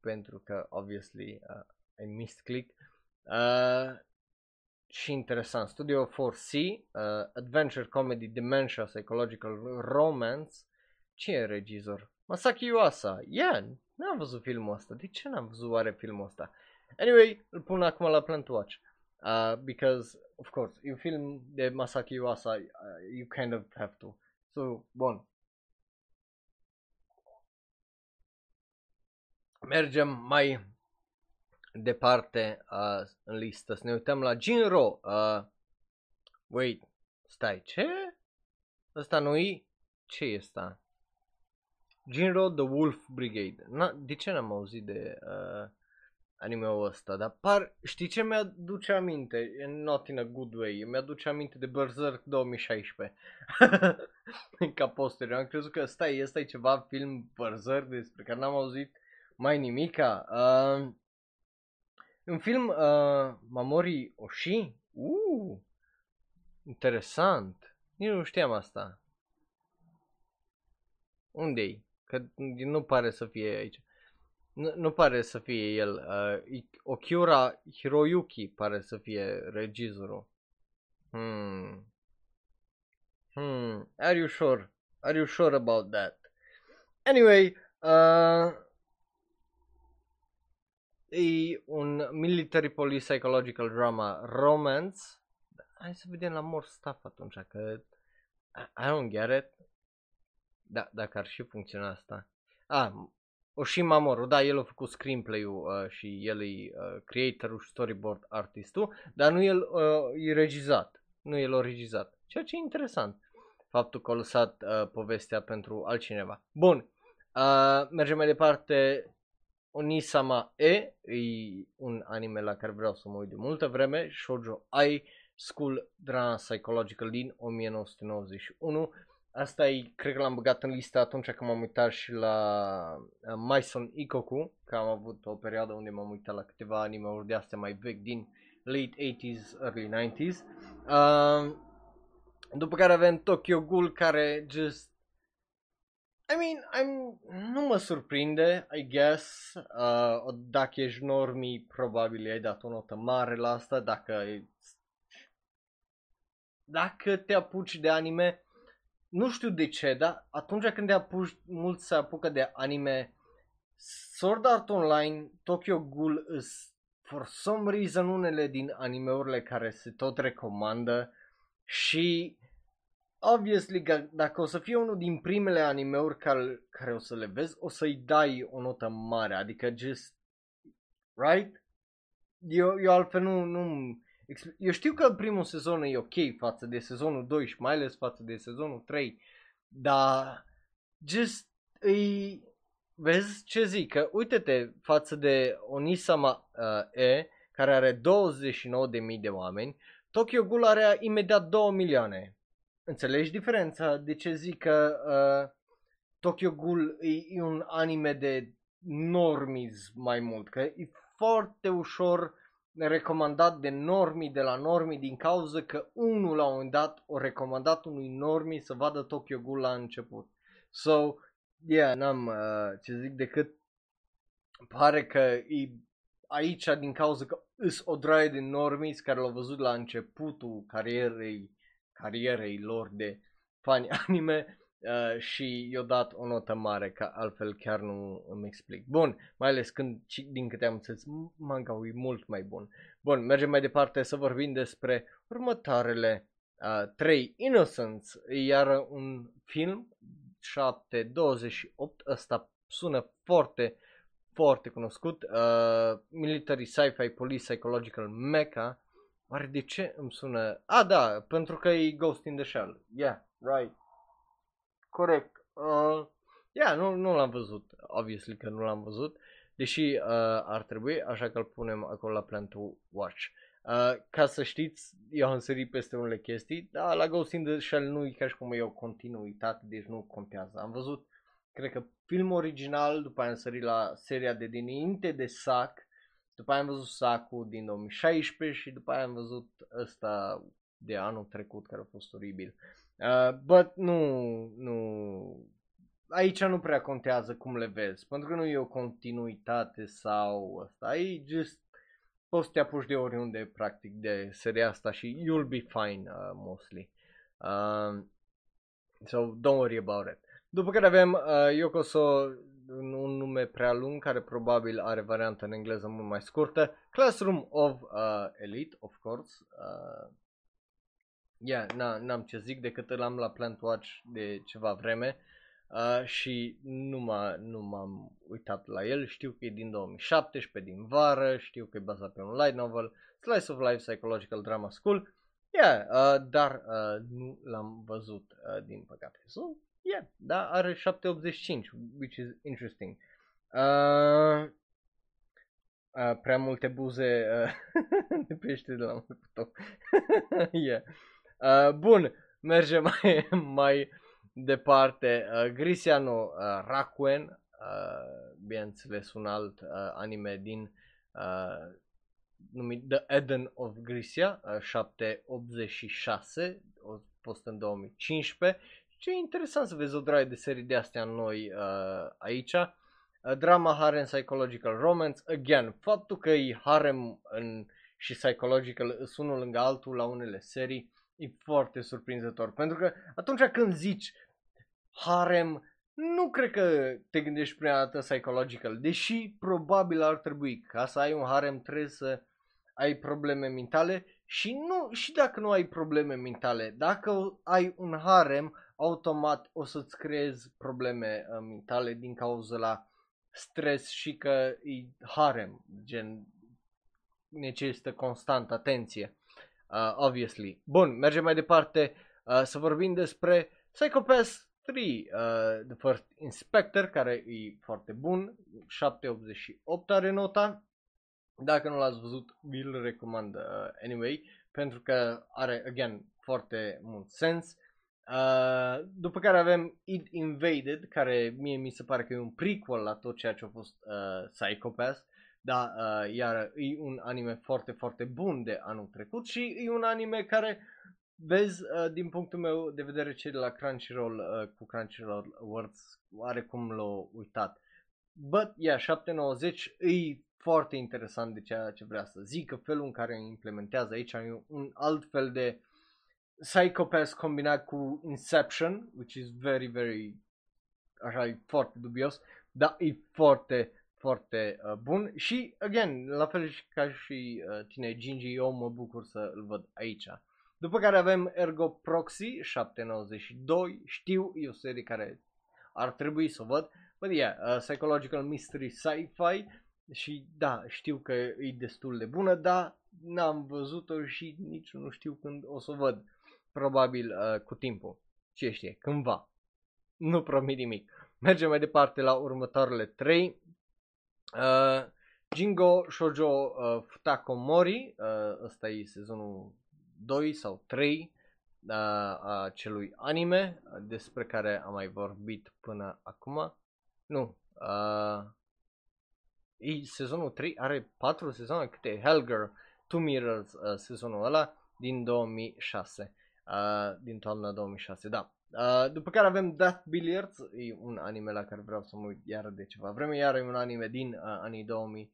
pentru că, obviously, uh, I missed click, uh, și interesant, Studio patru C, uh, Adventure, Comedy, Dementia, Psychological, Romance. Cine e regizor? Masaki Yuasa, yeah, n-am văzut filmul ăsta, de ce n-am văzut oare filmul ăsta? Anyway, îl pun acum la plan to watch, uh, because, of course, e un film de Masaki Yuasa, uh, you kind of have to, so, bun. Mergem mai departe uh, în listă, să ne uităm la Jinro, uh, wait, stai, ce? Ăsta nu-i, ce e ăsta? Jinro The Wolf Brigade. Na, de ce n-am auzit de uh, anime-ul ăsta? Dar par, știi ce mi-aduce aminte? Not in a good way. Mi-aduce aminte de Berserk două mii șaisprezece. Ca posterior. Am crezut că stai, ăsta e ceva film Berserk despre care n-am auzit mai nimica. Uh, în film uh, Mamori Oshii. Uh, interesant. Eu nu știam asta. Unde-i? Că nu pare să fie aici. Nu, nu pare să fie el. Uh, Okiura Hiroyuki pare să fie regizorul. Hmm. Hmm. Are you sure? Are you sure about that? Anyway. Uh, e un military police psychological drama romance. Hai să vedem la more stuff atunci. Că I don't get it. Da, dacă ar și funcționa asta. Ah, Oshii Mamoru, da, el a făcut screenplay-ul uh, și el e uh, creatorul și storyboard artistul, dar nu el uh, e regizat, nu el a regizat, ceea ce e interesant, faptul că a lăsat uh, povestea pentru altcineva. Bun, uh, mergem mai departe, Onisama E, e un anime la care vreau să mă uit de multă vreme, Shoujo Ai, School Drama Psychological din o mie nouă sute nouăzeci și unu. Asta e, cred că l-am băgat în lista atunci când m-am uitat și la uh, Maison Ikoku, că am avut o perioadă unde m-am uitat la câteva anime-uri de astea mai vechi din late eighties, early nineties. Uh, după care avem Tokyo Ghoul, care just... I mean, I'm... nu mă surprinde, I guess. Uh, dacă ești normie, probabil i-ai dat o notă mare la asta. Dacă, dacă te apuci de anime... Nu știu de ce, dar atunci când te apuci, mulți se apucă de anime, Sword Art Online, Tokyo Ghoul, for some reason, unele din animeurile care se tot recomandă și, obviously, dacă o să fie unul din primele animeuri care, care o să le vezi, o să-i dai o notă mare, adică just, right? Eu, eu altfel nu, nu, eu știu că primul sezon e ok față de sezonul doi și mai ales față de sezonul trei, dar just îi, vezi ce zic, că uite-te față de Onisama uh, E, care are douăzeci și nouă de mii de oameni, Tokyo Ghoul are imediat două milioane. Înțelegi diferența? De ce zic că uh, Tokyo Ghoul e, e un anime de normiz mai mult, că e foarte ușor recomandat de normii de la normii din cauza că unul la un moment dat o recomandat unui normii să vadă Tokyo Ghoul la început. So, yeah, n-am uh, ce zic decât pare că e aici din cauza că îs o draie de normis care l-au văzut la începutul carierei carierei lor de fani anime uh, și i-au dat o notă mare, că altfel chiar nu îmi explic. Bun, mai ales când, din câte am înțeles, manga-ul e mult mai bun. Bun, mergem mai departe să vorbim despre următoarele uh, trei. Innocence, iar un film, șapte douăzeci și opt, ăsta sună foarte, foarte cunoscut, uh, military sci-fi police psychological mecha. Oare de ce îmi sună? Ah, da, pentru că e Ghost in the Shell. Yeah, right. Corect. Uh, yeah, nu, nu l-am văzut, obviously că nu l-am văzut, deși uh, ar trebui, așa că îl punem acolo la plan to watch. Uh, ca să știți, eu am sărit peste unele chestii, dar la Ghost in the Shell nu e ca și cum e o continuitate, deci nu contează. Am văzut, cred că filmul original, după aia am sărit la seria de dinainte de S A C, după aia am văzut S A C-ul din două mii șaisprezece și după aia am văzut ăsta de anul trecut, care a fost oribil. Uh, but nu, nu, aici nu prea contează cum le vezi, pentru că nu e o continuitate sau ăsta, e just... Poți să te apuci de oriunde, practic, de seria asta și you'll be fine, uh, mostly. Uh, so, don't worry about it. După care avem uh, Yokoso, un nume prea lung, care probabil are variantă în engleză mult mai scurtă. Classroom of uh, Elite, of course. Uh, yeah, na, n-am ce zic, decât îl am la Plant Watch de ceva vreme uh, și nu, m-a, nu m-am uitat la el. Știu că e din două mii șaptesprezece, din vară, știu că e bazat pe un light novel, slice of life, psychological drama school. Yeah, uh, dar uh, nu l-am văzut, uh, din păcate. So, yeah, da, are șapte optzeci și cinci, which is interesting. Uh, uh, prea multe buze uh, de pește de la mult. Yeah. Uh, bun, mergem mai, mai departe. Uh, Grisiano uh, Rakuen, uh, bineînțeles un alt uh, anime din uh, numit The Eden of Grisia, uh, șapte optzeci și șase, a fost în două mii cincisprezece. Ce interesant să vezi o draie de serii de astea noi uh, aici. Uh, drama, harem, psychological romance. Again, faptul că e harem în, și psychological sunt unul lângă altul la unele serii e foarte surprinzător. Pentru că atunci când zici harem, nu cred că te gândești prima dată psychological. Deși probabil ar trebui, ca să ai un harem trebuie să ai probleme mentale. Și, nu, și dacă nu ai probleme mentale, dacă ai un harem, automat o să-ți creezi probleme uh, mentale din cauza la stres și că e harem, gen necesită constant atenție, uh, obviously. Bun, mergem mai departe uh, să vorbim despre Psycho-Pass trei, uh, The First Inspector, care e foarte bun, șapte optzeci și opt are nota. Dacă nu l-ați văzut, vi-l recomand uh, anyway, pentru că are, again, foarte mult sens. Uh, după care avem It Invaded, care mie mi se pare că e un prequel la tot ceea ce a fost uh, Psycho-Pass, dar uh, iar e un anime foarte, foarte bun de anul trecut și e un anime care, vezi, uh, din punctul meu de vedere, cei de la Crunchyroll uh, cu Crunchyroll Awards oarecum l-au uitat. But, yeah, șapte nouăzeci e foarte interesant de ceea ce vrea să zică, felul în care implementează aici e un alt fel de Psycho-Pass combinat cu Inception, which is very, very, așa, e foarte dubios, dar e foarte, foarte uh, bun și, again, la fel și ca și uh, tine, Gingy, eu mă bucur să îl văd aici. După care avem Ergo Proxy șapte nouăzeci și doi, știu, e o serie care ar trebui să o văd, but yeah, uh, Psychological Mystery Sci-Fi și da, știu că e destul de bună, dar n-am văzut-o și nici nu știu când o să o văd, probabil uh, cu timpul, ce știe, cândva, nu promit nimic. Mergem mai departe la următoarele trei. Uh, Jingo Shoujo uh, Futakomori, uh, ăsta e sezonul doi sau trei uh, a celui anime uh, despre care am mai vorbit până acum. Nu, uh, e sezonul trei, are patru sezoane, câte? Hell Girl, Two Mirrors, uh, sezonul ăla din două mii șase, uh, din toamna două mii șase, da. Uh, după care avem Death Billiards, e un anime la care vreau să mă uit iară de ceva vreme, iară e un anime din uh, anii două mii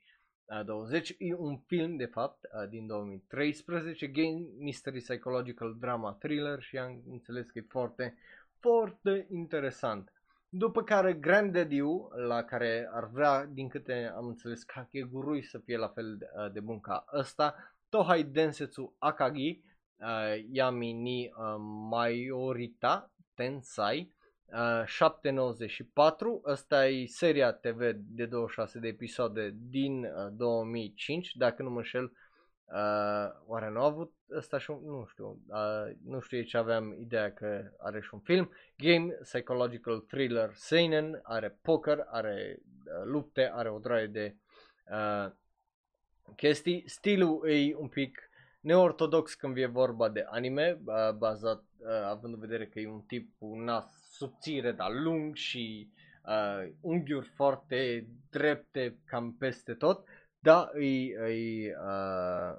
douăzeci, e un film de fapt uh, din două mii treisprezece, game, mystery, psychological, drama, thriller și am înțeles că e foarte, foarte interesant. După care Grand Daddy-ul, la care ar vrea, din câte am înțeles, Kakegurui să fie la fel de, uh, de bun ca ăsta, Tohai Densetsu Akagi, uh, Yami ni uh, Maiorita, Tensai, uh, șapte nouăzeci și patru, asta e seria T V de douăzeci și șase de episoade din uh, două mii cinci, dacă nu mă înșel, uh, oare nu a avut ăsta și un, nu știu, uh, nu știu ce aveam ideea că are și un film, game, psychological, thriller, seinen, are poker, are uh, lupte, are o droaie de uh, chestii, stilul e un pic neortodox când e vorba de anime, uh, bazat, uh, având în vedere că e un tip cu un nas subțire, dar lung și uh, unghiuri foarte drepte cam peste tot, da, îi, îi, uh,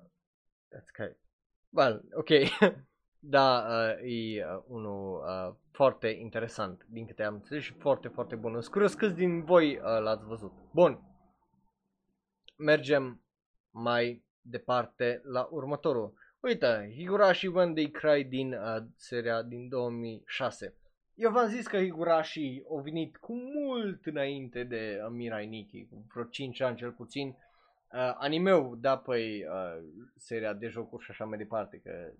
that's kind. Well, ok, da, uh, e uh, unul uh, foarte interesant, din câte am înțeles, și foarte, foarte bun. Sunt curios câți din voi uh, l-ați văzut. Bun, mergem mai departe la următorul. Uite, Higurashi When They Cry din uh, seria din două mii șase. Eu v-am zis că Higurashi a venit cu mult înainte de uh, Mirai Nikki, cu vreo cinci ani cel puțin, uh, anime-ul, da, păi uh, seria de jocuri și așa mai departe, că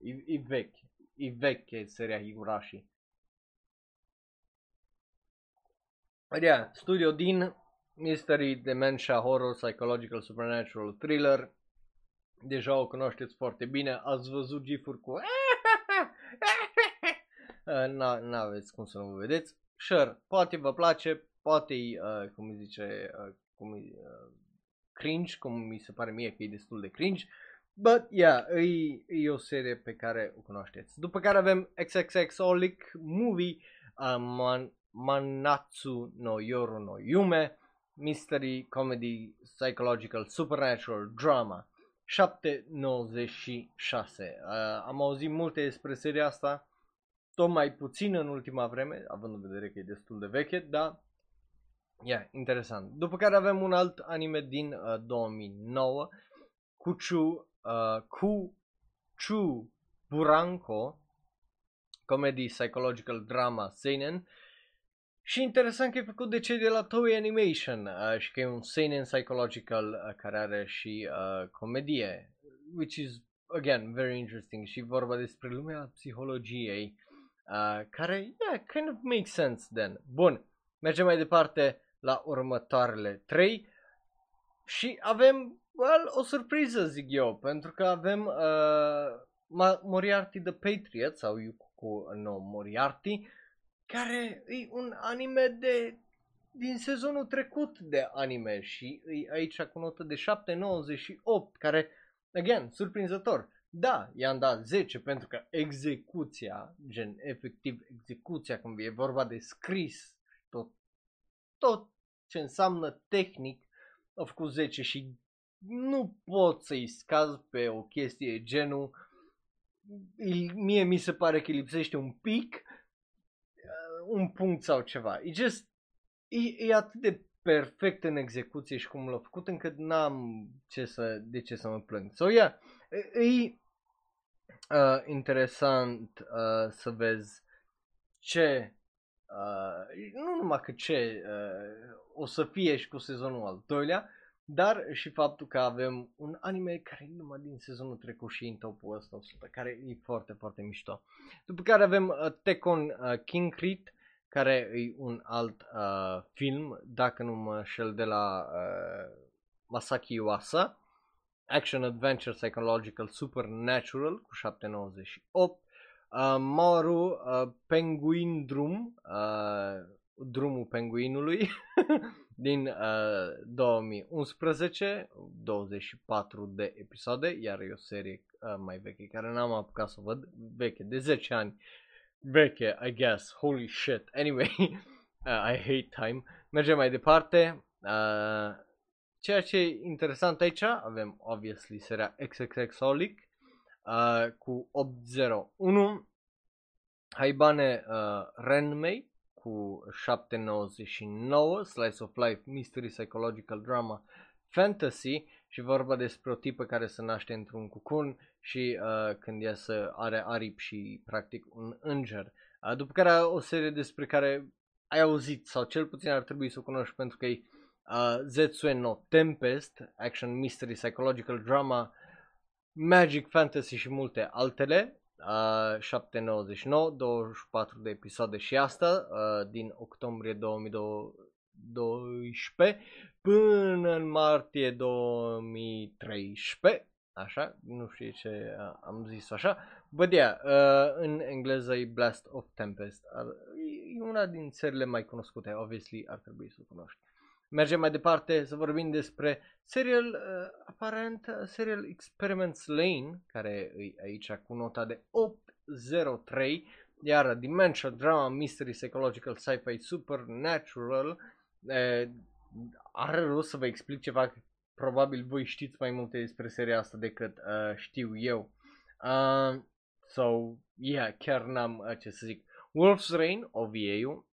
e, e vechi, e veche seria Higurashi. Yeah, studio din Mystery, Dementia, Horror, Psychological, Supernatural, Thriller. Deja o cunoașteți foarte bine, ați văzut gifuri cu n-aveți cum să nu vă vedeți. Sure, poate vă place, poate uh, cum îi zice, uh, cum îi, uh, cringe, cum mi se pare mie că e destul de cringe. But yeah, e, e o serie pe care o cunoașteți. După care avem XXXolic Movie, uh, Man Manatsu no Yoru no Yume, mystery, comedy, psychological, supernatural, drama, șapte nouăzeci și șase. Uh, am auzit multe despre seria asta, tot mai puțin în ultima vreme, având în vedere că e destul de veche, dar yeah, interesant. După care avem un alt anime din uh, două mii nouă, Kuchu, uh, Kuchu Buranko, comedy, psychological, drama, seinen. Și interesant că e făcut de cei de la Toei Animation uh, și că e un seinen psychological uh, care are și uh, comedie, which is, again, very interesting, și vorba despre lumea psihologiei, uh, care, yeah, kind of makes sense then. Bun, mergem mai departe la următoarele trei și avem, well, o surpriză, zic eu, pentru că avem uh, Moriarty the Patriot sau Yuko no Moriarty, care e un anime de, din sezonul trecut de anime și e aici cu notă de șapte nouăzeci și opt, care, again, surprinzător. Da, i-am dat zece pentru că execuția, gen efectiv execuția, când e vorba de scris, tot, tot ce înseamnă tehnic, a făcut zece și nu pot să-i scaz pe o chestie genul, mie mi se pare că lipsește un pic, un punct sau ceva. E just, e, e atât de perfect în execuție și cum l-a făcut încât n-am ce să, de ce să mă plâng. So yeah, e, e uh, interesant uh, să vezi ce, uh, nu numai că ce uh, o să fie și cu sezonul al doilea, dar și faptul că avem un anime care e numai din sezonul trecut și în topul ăsta o sută, care e foarte, foarte mișto. După care avem uh, Attack on uh, King Creed, care e un alt uh, film, dacă nu mă șel, de la uh, Masaki Yuasa, Action Adventure Psychological Supernatural cu șapte virgulă nouăzeci și opt. Uh, Maru uh, Penguin Drum, uh, Drumul Penguinului, din uh, două mii unsprezece, douăzeci și patru de episoade, iar e o serie uh, mai veche care n-am apucat să văd, veche, de zece ani, veche, I guess, holy shit, anyway, uh, I hate time. Mergem mai departe, uh, ceea ce e interesant aici, avem, obviously, seria XXXholic, Uh, cu opt zero unu, Haibane uh, Renmei cu șapte nouăzeci și nouă, Slice of Life, Mystery, Psychological Drama, Fantasy, și vorba despre o tipă care se naște într-un cucun și uh, când iasă are aripi și practic un înger. Uh, după care o serie despre care ai auzit sau cel puțin ar trebui să o cunoști pentru că e uh, Zetsue no Tempest, Action, Mystery, Psychological Drama, Magic, Fantasy și multe altele, uh, șapte nouăzeci și nouă, douăzeci și patru de episoade și asta, uh, din octombrie două mii doisprezece până în martie două mii treisprezece, așa, nu știu ce uh, am zis așa, but yeah, uh, în engleză e Blast of Tempest, e una din serile mai cunoscute, obviously ar trebui să o cunoști. Mergem mai departe să vorbim despre serial, uh, aparent, serial Experiments Lane, care e aici cu nota de opt zero trei, iar Dimension, Drama, Mystery, Psychological, Sci-Fi, Supernatural, uh, are rost să vă explic ceva, probabil voi știți mai multe despre seria asta decât uh, știu eu. Uh, so, yeah, chiar n-am uh, ce să zic. Wolf's Rain, O V A-ul.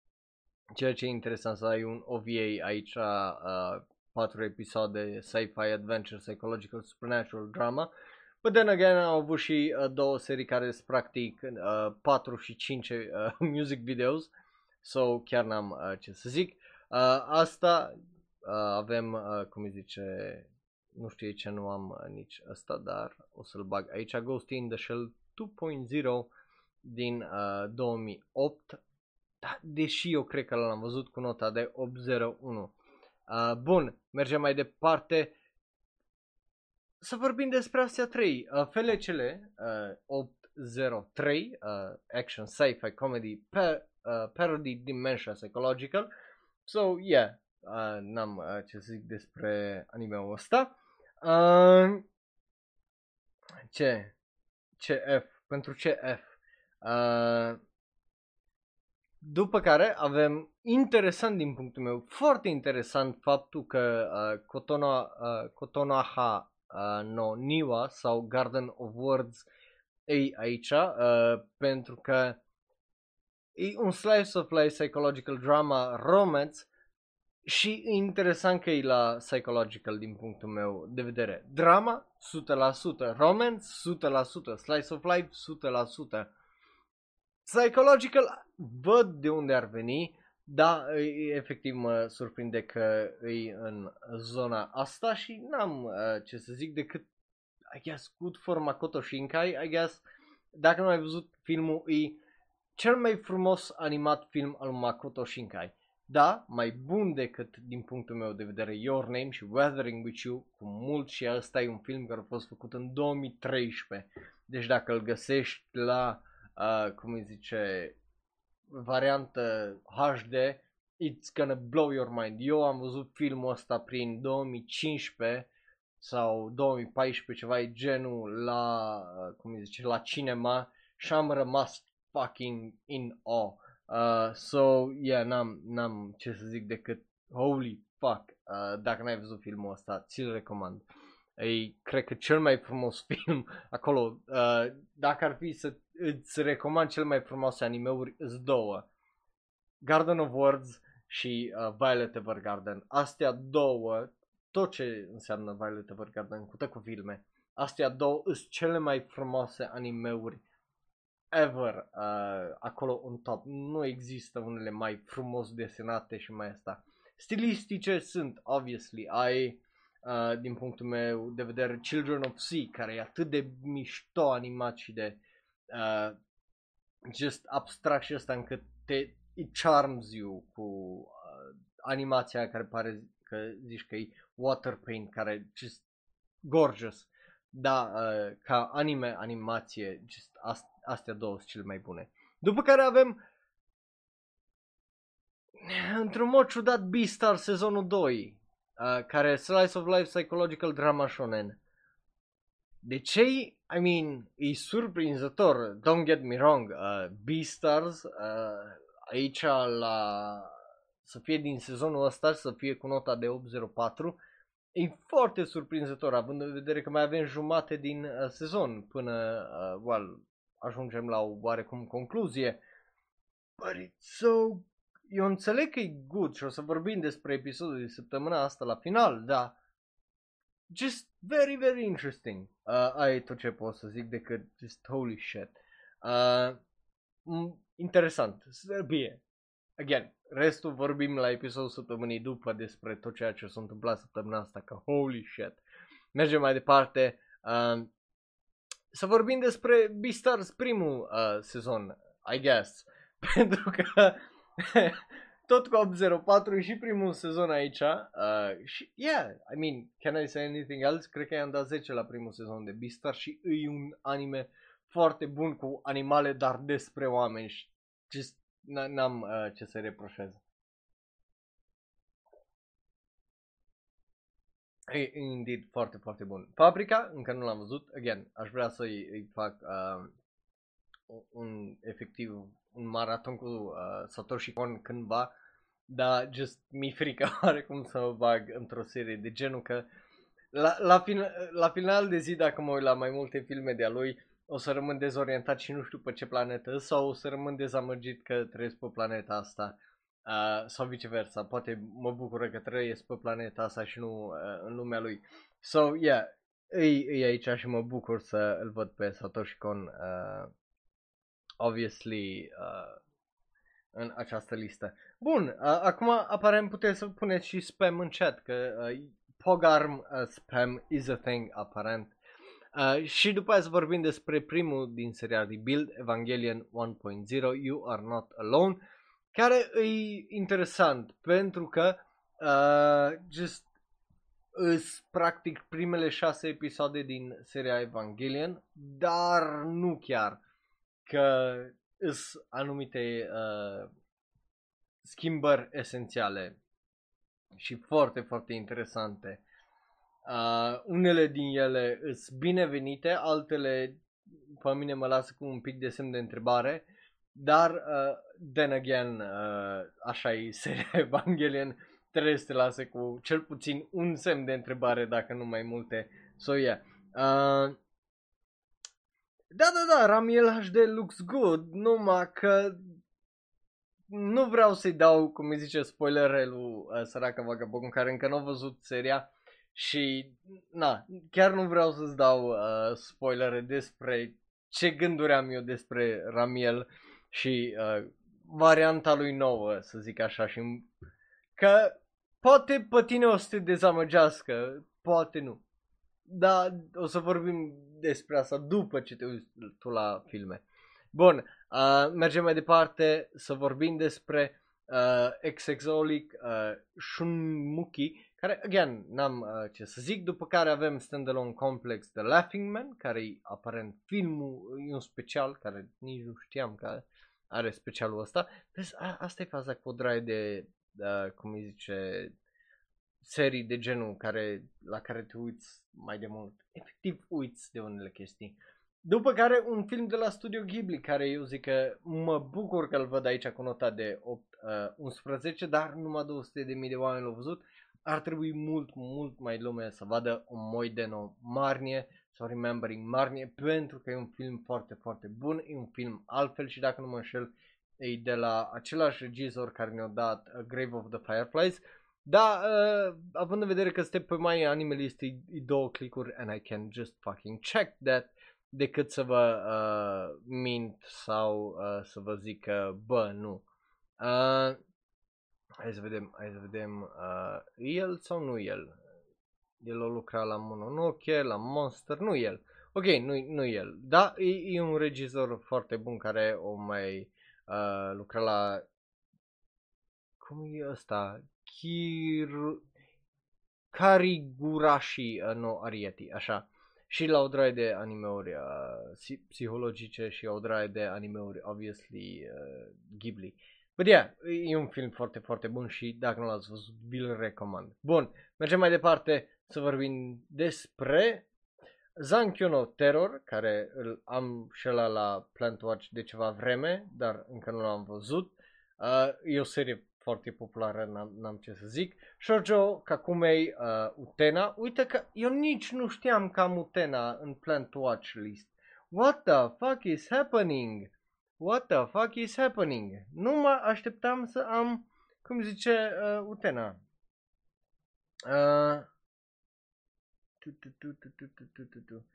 Ceea ce e interesant să ai un O V A aici, patru uh, episoade, sci-fi, adventure, psychological, supernatural, drama. But then again, au avut și uh, două serii care sunt practic patru uh, și cinci uh, music videos. So chiar n-am uh, ce să zic. Uh, asta uh, avem, uh, cum îi zice, nu știu ce, nu am uh, nici asta, dar o să-l bag aici. Ghost in the Shell doi punct zero din uh, două mii opt. Da, deși eu cred că l-am văzut cu nota de opt zero unu. Uh, bun, mergem mai departe să vorbim despre astea trei. Uh, F L C L uh, opt zero trei, uh, Action, Sci-Fi, Comedy, pa- uh, Parody, Dimension, Psychological. So, yeah, uh, n-am uh, ce să zic despre anime-ul ăsta. Uh, ce? C F, pentru C F. Uh, După care avem, interesant din punctul meu, foarte interesant faptul că uh, Kotono, uh, Kotonoha uh, no Niwa sau Garden of Words e aici, uh, pentru că e un slice of life, psychological drama, romance și e interesant că e la psychological din punctul meu de vedere. Drama, o sută la sută, romance, o sută la sută, slice of life, o sută la sută. Psychological, văd de unde ar veni, dar efectiv mă surprinde că e în zona asta și n-am uh, ce să zic decât, I guess, good for Makoto Shinkai, I guess. Dacă nu ai văzut filmul, e cel mai frumos animat film al Makoto Shinkai. Da, mai bun decât, din punctul meu de vedere, Your Name și Weathering With You, cu mult, și ăsta e un film care a fost făcut în două mii treisprezece. Deci dacă îl găsești la... Uh, cum îi zice, variantă H D, it's gonna blow your mind. Eu am văzut filmul ăsta prin două mii cincisprezece sau două mii paisprezece, ceva e genul, la, uh, cum îi zice, la cinema și am rămas fucking in awe. Uh, so, yeah, n-am, n-am ce să zic decât holy fuck, uh, dacă n-ai văzut filmul ăsta, ți-l recomand. E, cred că cel mai frumos film acolo, uh, dacă ar fi să îți recomand cel mai frumoase anime-uri, îți două, Garden of Words și uh, Violet Evergarden. Astea două, tot ce înseamnă Violet Evergarden, cu tot cu filme, astea două sunt cele mai frumoase anime-uri ever, uh, acolo on top. Nu există unele mai frumos desenate și mai asta. Stilistice sunt, obviously, ai, uh, din punctul meu de vedere, Children of Sea, care e atât de mișto animat și de uh, just abstract și ăsta, încât te it charms you cu uh, animația care pare că zici că e water paint, care just gorgeous. Da, uh, ca anime, animație, just ast- astea două sunt cele mai bune. După care avem, într-un mod ciudat, Beastar sezonul doi, uh, care slice of life psychological drama shonen. De ce? I mean, e surprinzător, don't get me wrong, uh, Beastars, uh, aici la, să fie din sezonul ăsta, să fie cu nota de opt virgulă zero patru, e foarte surprinzător, având în vedere că mai avem jumate din uh, sezon până uh, well, ajungem la o oarecum concluzie. But it's so... Eu înțeleg că e good și o să vorbim despre episodul de săptămâna asta la final, dar just very, very interesting. Uh, ai tot ce pot să zic decât just holy shit. Uh, interesant, Serbie. Again, restul vorbim la episodul săptămânii după despre tot ceea ce s-a întâmplat săptămâna asta, că holy shit. Mergem mai departe. Uh, să vorbim despre Beastars primul uh, sezon, I guess. Pentru că tot cu opt virgulă zero patru și primul sezon aici. Uh, și, yeah, I mean, can I say anything else? Cred că i-am dat zece la primul sezon de Beastars și e un anime foarte bun cu animale, dar despre oameni și just n-am uh, ce să reproșez. E, indeed, foarte, foarte bun. Paprika, încă nu l-am văzut. Again, aș vrea să-i îi fac uh, un, efectiv, un maraton cu uh, Satoshi Kon cândva, dar just mi-e frică oarecum să mă bag într-o serie de genul că la, la, fin, la final de zi, dacă mă uit la mai multe filme de-a lui, o să rămân dezorientat și nu știu pe ce planetă, sau o să rămân dezamăgit că trăiesc pe planeta asta, uh, sau viceversa, poate mă bucură că trăiesc pe planeta asta și nu uh, în lumea lui. So, yeah, îi, îi aici și mă bucur să îl văd pe Satoshi Kon, uh, obviously, uh, în această listă. Bun, uh, acum aparent puteți să puneți și spam în chat, că uh, Pogarm uh, spam is a thing, aparent. Uh, și după aia să vorbim despre primul din seria Rebuild, Evangelion unu punct zero, You Are Not Alone, care e interesant pentru că uh, just îs practic primele șase episoade din seria Evangelion, dar nu chiar, că îs anumite uh, schimbări esențiale și foarte, foarte interesante. Uh, unele din ele sunt binevenite, altele pe mine mă lasă cu un pic de semn de întrebare, dar uh, then again, uh, așa e seria Evangelion, trebuie să te lasă cu cel puțin un semn de întrebare, dacă nu mai multe. So yeah. Uh, da, da, da, Ramiel H D looks good, numai că nu vreau să-i dau, cum îi zice, spoilere lui uh, săraca vagabond, care încă n-a văzut seria. Și, na, chiar nu vreau să-ți dau uh, spoilere despre ce gânduri am eu despre Ramiel și uh, varianta lui nouă, să zic așa, și că poate pe tine o să te dezamăgească, poate nu, dar o să vorbim despre asta după ce te uiți tu la filme. Bun, uh, mergem mai departe să vorbim despre uh, Exexolic uh, Shunmuki, care, again, n-am uh, ce să zic. După care avem Standalone Complex The Laughing Man, care e aparent filmul, e un special, care nici nu știam că are specialul ăsta. Vezi, a, asta e faza cu o draie de, uh, cum îi zice, serii de genul care, la care te uiți mai de mult. Efectiv, uiți de unele chestii. După care un film de la Studio Ghibli, care eu zic că mă bucur că îl văd aici cu nota de opt, uh, unsprezece, dar numai două sute de mii de oameni l-au văzut. Ar trebui mult, mult mai lume să vadă O Moideno Marnie sau Remembering Marnie, pentru că e un film foarte, foarte bun, e un film altfel și, dacă nu mă înșel, e de la același regizor care ne-a dat A Grave of the Fireflies, dar uh, având în vedere că suntem pe MyAnimeList, e, e două clicuri and I can just fucking check that, decât să vă uh, mint sau uh, să vă zic că, bă, nu. Uh, Hai să vedem, hai să vedem, uh, el sau nu el? El o lucra la Mononoke, la Monster, nu el. Ok, nu, nu el, da, e, e un regizor foarte bun care o mai uh, lucra la, cum e ăsta, Kir... Karigurashi no Arieti, așa. Și la o draie de animeuri uh, psihologice și o draie de animeuri, obviously, uh, Ghibli. But yeah, e un film foarte, foarte bun și dacă nu l-ați văzut, vi-l recomand. Bun, mergem mai departe să vorbim despre Zankyo no Terror, care îl am și ăla la Plantwatch de ceva vreme, dar încă nu l-am văzut. Uh, e o serie foarte populară, n-am ce să zic. Shoujo Kakumei uh, Utena. Uite că eu nici nu știam că am Utena în Plantwatch list. What the fuck is happening? What the fuck is happening? Nu mă așteptam să am, cum zice, uh, Utena. Uh, Tu, tu, tu, tu, tu, tu, tu.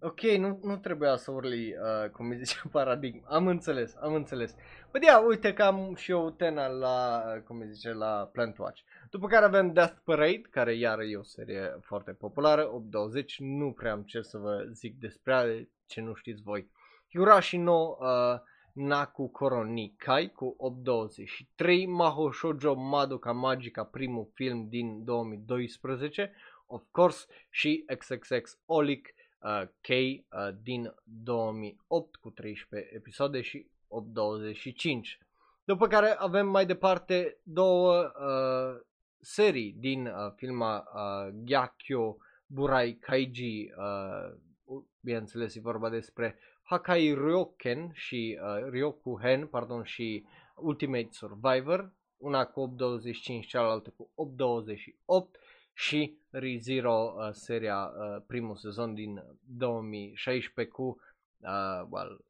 Ok, nu, nu trebuia să urli, uh, cum îi zice, Paradigm. Am înțeles, am înțeles. Păi ia, uite că am și eu Utena la, cum îi zice, la Plantwatch. După care avem Death Parade, care iară e o serie foarte populară, opt douăzeci, nu prea am ce să vă zic despre ce nu știți voi. Higurashi no uh, Naku Koronikai cu opt douăzeci și trei, Mahou Shoujo Madoka Magica, primul film din două mii doisprezece, of course, și X X X Olic uh, K uh, din două mii opt cu treisprezece episoade și opt douăzeci și cinci. După care avem mai departe două uh, serii din uh, filma uh, Gyakyo Burai Kaiji, uh, bineînțeles e vorba despre Hakai Ryoken și uh, Ryokuhen, pardon, și Ultimate Survivor, una cu opt douăzeci și cinci, cealaltă cu opt douăzeci și opt. Și Re:Zero, uh, seria, uh, primul sezon din două mii șaisprezece cu, uh, well,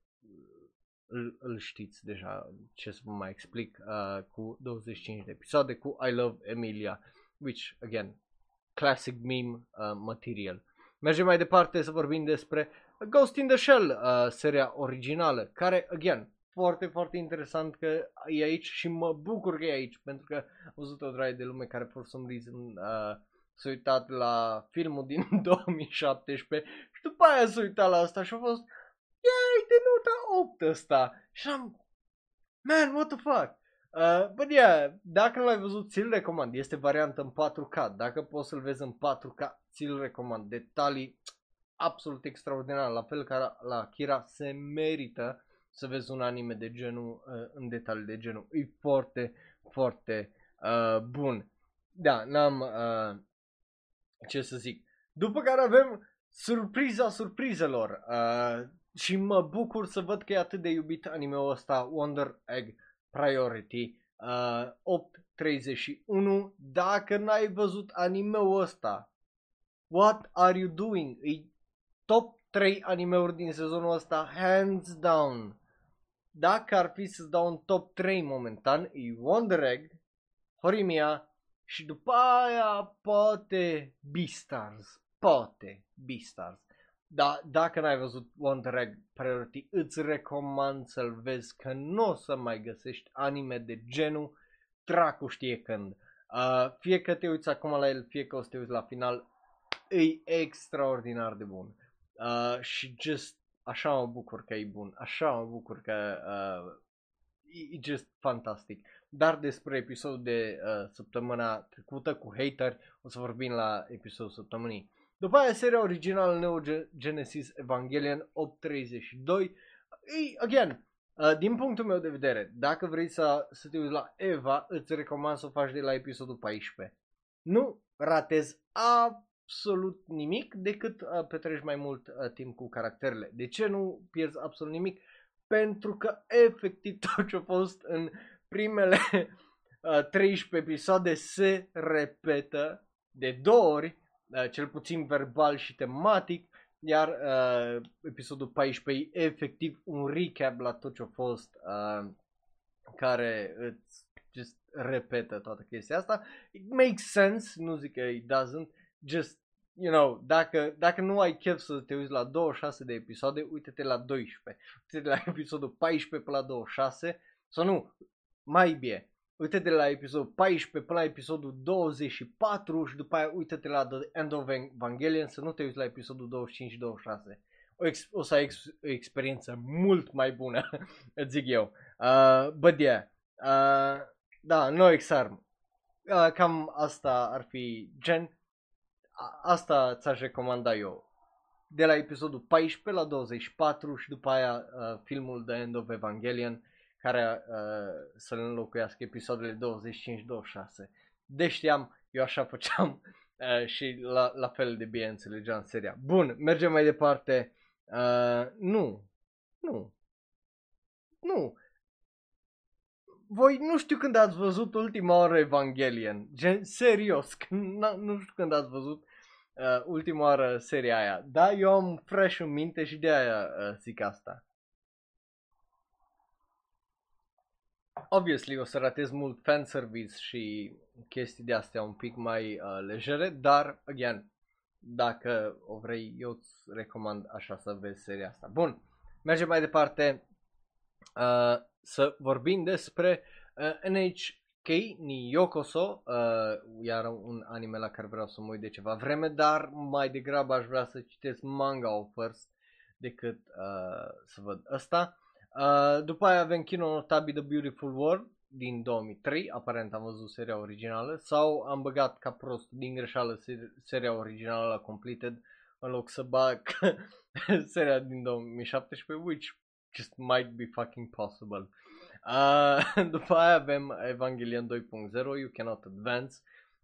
îl, îl știți deja, ce să vă mai explic, uh, cu douăzeci și cinci de episoade, cu I Love Emilia, which, again, classic meme uh, material. Mergem mai departe să vorbim despre Ghost in the Shell, uh, seria originală, care, again, foarte, foarte interesant că e aici și mă bucur că e aici, pentru că am văzut o draie de lume care, for some reason, uh, s-a uitat la filmul din două mii șaptesprezece și după aia s-a uitat la asta și a fost, yeah, de nota opt ăsta. Și am, man, what the fuck? Uh, but yeah, dacă nu l-ai văzut, ți-l recomand. Este variantă în patru K. Dacă poți să-l vezi în patru K, ți-l recomand. Detalii absolut extraordinare, la fel ca la Akira, se merită să vezi un anime de genul, uh, în detalii de genul. E foarte, foarte uh, bun. Da, n-am... Uh, ce să zic. După care avem surpriza surprizelor uh, și mă bucur să văd că e atât de iubit anime-ul ăsta, Wonder Egg Priority uh, opt treizeci și unu. Dacă n-ai văzut anime-ul ăsta, what are you doing? E top trei anime-uri din sezonul ăsta, hands down. Dacă ar fi să-ți dau un top trei momentan, e Wonder Egg, Horimiya, și după aia poate Beastars, poate Beastars. Dar dacă n-ai văzut Wonder Egg Priority, îți recomand să-l vezi, că nu o să mai găsești anime de genul, dracu știe când. Uh, fie că te uiți acum la el, fie că o să te uiți la final, e extraordinar de bun. Uh, și just așa mă bucur că e bun, așa mă bucur că uh, e just fantastic. Dar despre episodul de uh, săptămâna trecută cu hateri o să vorbim la episodul săptămânii. După aia seria originală Neo Genesis Evangelion opt treizeci și doi. Ei, again, uh, din punctul meu de vedere, dacă vrei să, să te uiți la Eva, îți recomand să o faci de la episodul paisprezece. Nu ratezi absolut nimic decât uh, petreci mai mult uh, timp cu caracterele. De ce nu pierzi absolut nimic? Pentru că efectiv tot ce a fost în primele uh, treisprezece episoade se repetă de două ori, uh, cel puțin verbal și tematic, iar uh, episodul paisprezece e efectiv un recap la tot ce a fost, uh, care îți just repetă toată chestia asta. It makes sense, nu zic că it doesn't, just, you know, dacă, dacă nu ai chef să te uiți la douăzeci și șase de episoade, uite-te la doisprezece, uite-te la episodul paisprezece până la douăzeci și șase, sau nu, mai bine, uite-te la episodul paisprezece până la episodul douăzeci și patru și după aia uite-te la The End of Evangelion, să nu te uiți la episodul douăzeci și cinci douăzeci și șase. O, ex- o să ai ex- o experiență mult mai bună, zic eu. Uh, but yeah, uh, da, no exarm. Uh, cam asta ar fi gen. Asta ți-aș recomanda eu. De la episodul paisprezece la douăzeci și patru și după aia uh, filmul The End of Evangelion, care uh, să-l înlocuiască episoadele douăzeci și cinci douăzeci și șase. Deci știam, eu așa făceam uh, și la, la fel de bine înțelegeam seria. Bun, mergem mai departe. Uh, nu, nu, nu. Voi nu știu când ați văzut ultima oară Evangelion, gen, serios, nu știu când ați văzut uh, ultima oară seria aia, da, eu am fresh în minte și de aia uh, zic asta. Obviously o să ratez mult fanservice și chestii de astea un pic mai uh, legere, dar, again, dacă o vrei, eu îți recomand așa să vezi seria asta. Bun, mergem mai departe. Uh, să vorbim despre uh, N H K ni Yokoso, uh, iar un anime la care vreau să mă uit de ceva vreme, dar mai degrabă aș vrea să citesc manga-ul first decât uh, să văd ăsta. Uh, după aia avem Kino no Tabi, The Beautiful World din două mii trei, aparent am văzut seria originală sau am băgat ca prost din greșeală seria originală la Completed în loc să bag seria din două mii șaptesprezece, which just might be fucking possible. Uh, după aia avem Evangelion doi punct zero, You Cannot Advance,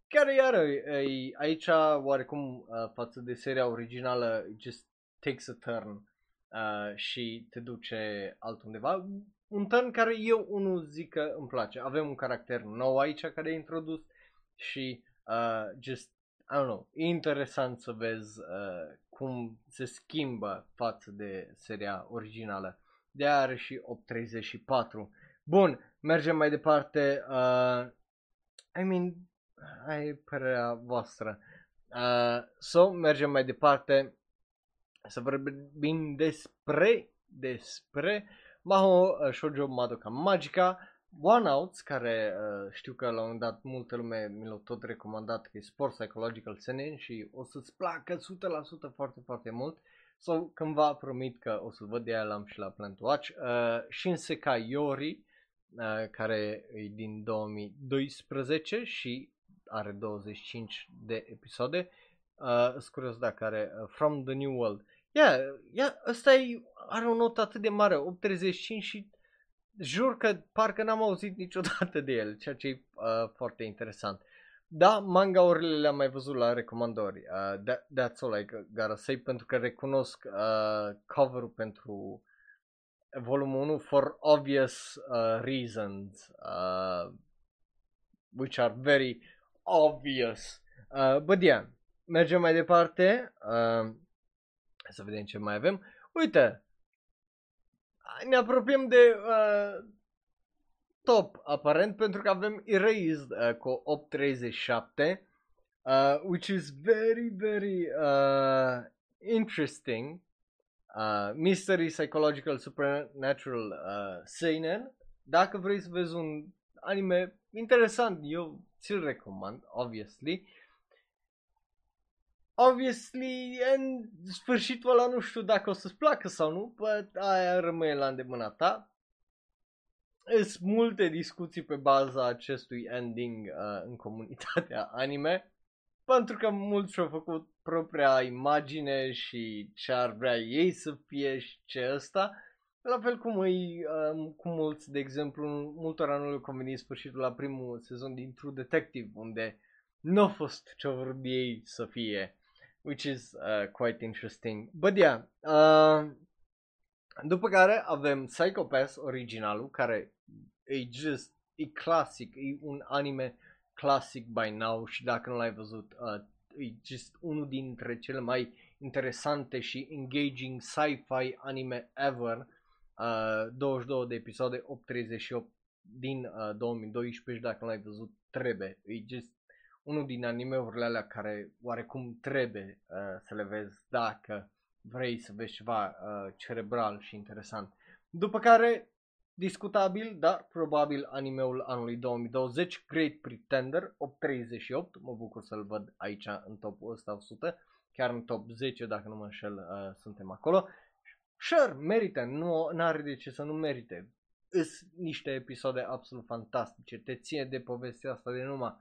care iară e, aici oarecum față de seria originală just takes a turn uh, și te duce altundeva. Un turn care eu unul zic că îmi place. Avem un caracter nou aici care e introdus și uh, just, I don't know, e interesant să vezi uh, cum se schimbă față de seria originală. De aia are și opt treizeci și patru. Bun, mergem mai departe. Uh, I mean, ai părerea voastră. Uh, so, mergem mai departe să vorbim despre, despre Mahou uh, Shoujo Madoka Magica, One Outs, care uh, știu că la un dat multă lume mi l-a tot recomandat, că e sport psychological seinen și o să-ți placă o sută la sută foarte, foarte mult. Sau cândva promit că o să văd, de aia l-am și la Plan to Watch. Uh, Shinsekai Yori, uh, care e din două mii doisprezece și are douăzeci și cinci de episoade. Uh, sunt curios dacă are uh, From the New World. Yeah, yeah, ăsta e, are o notă atât de mare, opt treizeci și cinci, și jur că parcă n-am auzit niciodată de el, ceea ce e uh, foarte interesant. Da, manga-urile le-am mai văzut la recomandări, uh, that, that's all I gotta say, pentru că recunosc uh, cover-ul pentru volumul unu for obvious uh, reasons, uh, which are very obvious. Uh, but yeah, mergem mai departe, uh, să vedem ce mai avem. Uite, ne apropiem de... Uh, top, aparent, pentru că avem Erased uh, cu opt treizeci și șapte, uh, which is very, very uh, interesting. Uh, mystery, psychological, supernatural uh, seinen. Dacă vrei să vezi un anime interesant, eu ți-l recomand, obviously. Obviously, în sfârșitul ăla nu știu dacă o să-ți placă sau nu, but aia rămâne la îndemâna ta. Sunt multe discuții pe baza acestui ending uh, în comunitatea anime, pentru că mulți și-au făcut propria imagine și ce ar vrea ei să fie și ce ăsta. La fel cum îi, uh, cu mulți, de exemplu, multora nu le-a convenit sfârșitul la primul sezon din True Detective, unde nu a fost ce-au vrut ei să fie, which is uh, quite interesting. But yeah, uh, după care avem Psycho-Pass originalul, care e just, e clasic, e un anime clasic by now și dacă nu l-ai văzut, uh, e just unul dintre cele mai interesante și engaging sci-fi anime ever, uh, douăzeci și două de episoade, opt treizeci și opt din uh, două mii doisprezece, dacă nu l-ai văzut, trebuie, e just unul din anime-urile alea care oarecum trebuie uh, să le vezi dacă vrei să vezi ceva uh, cerebral și interesant. După care Discutabil, dar probabil animeul anului două mii douăzeci, Great Pretender, opt treizeci și opt, mă bucur să-l văd aici în topul ăsta o sută, chiar în top zece, dacă nu mă înșel, uh, suntem acolo. Sure, merită, nu are de ce să nu merite. Îs niște episoade absolut fantastice, te ține de povestea asta de numai.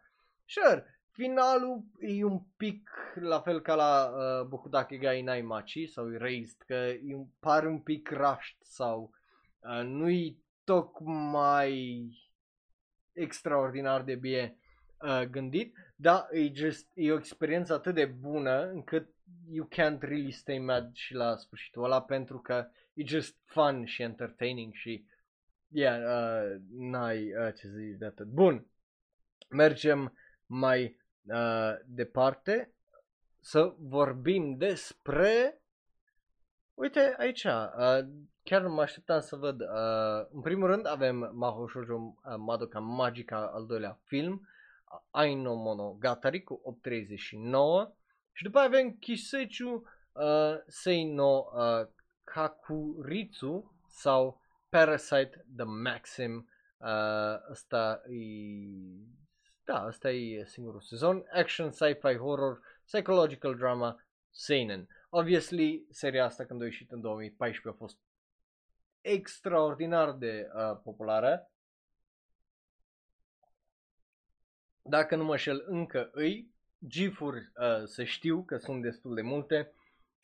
Sure, finalul e un pic la fel ca la uh, Bokudake Gai Naimachi sau Raised, că par un pic rushed sau uh, nu-i tocmai extraordinar de bine uh, gândit, dar e, just, e o experiență atât de bună încât you can't really stay mad și la sfârșitul ăla, pentru că e just fun și entertaining și yeah, uh, n-ai uh, ce să zici de atât. Bun, mergem mai uh, departe să vorbim despre, uite aici, uh, chiar mă așteptam să văd, uh, în primul rând avem Mahou Shoujo uh, Madoka Magica, al doilea film, Aino Monogatari cu opt treizeci și nouă, și după avem Kisechu uh, Seino uh, Kakuritsu sau Parasite the Maxim. Uh, asta e... Da, asta e singurul sezon. Action, sci-fi, horror, psychological drama, seinen. Obviously, seria asta când a ieșit în două mii paisprezece a fost extraordinar de uh, populară. Dacă nu mă șel, încă îi gifuri uh, se știu că sunt destul de multe.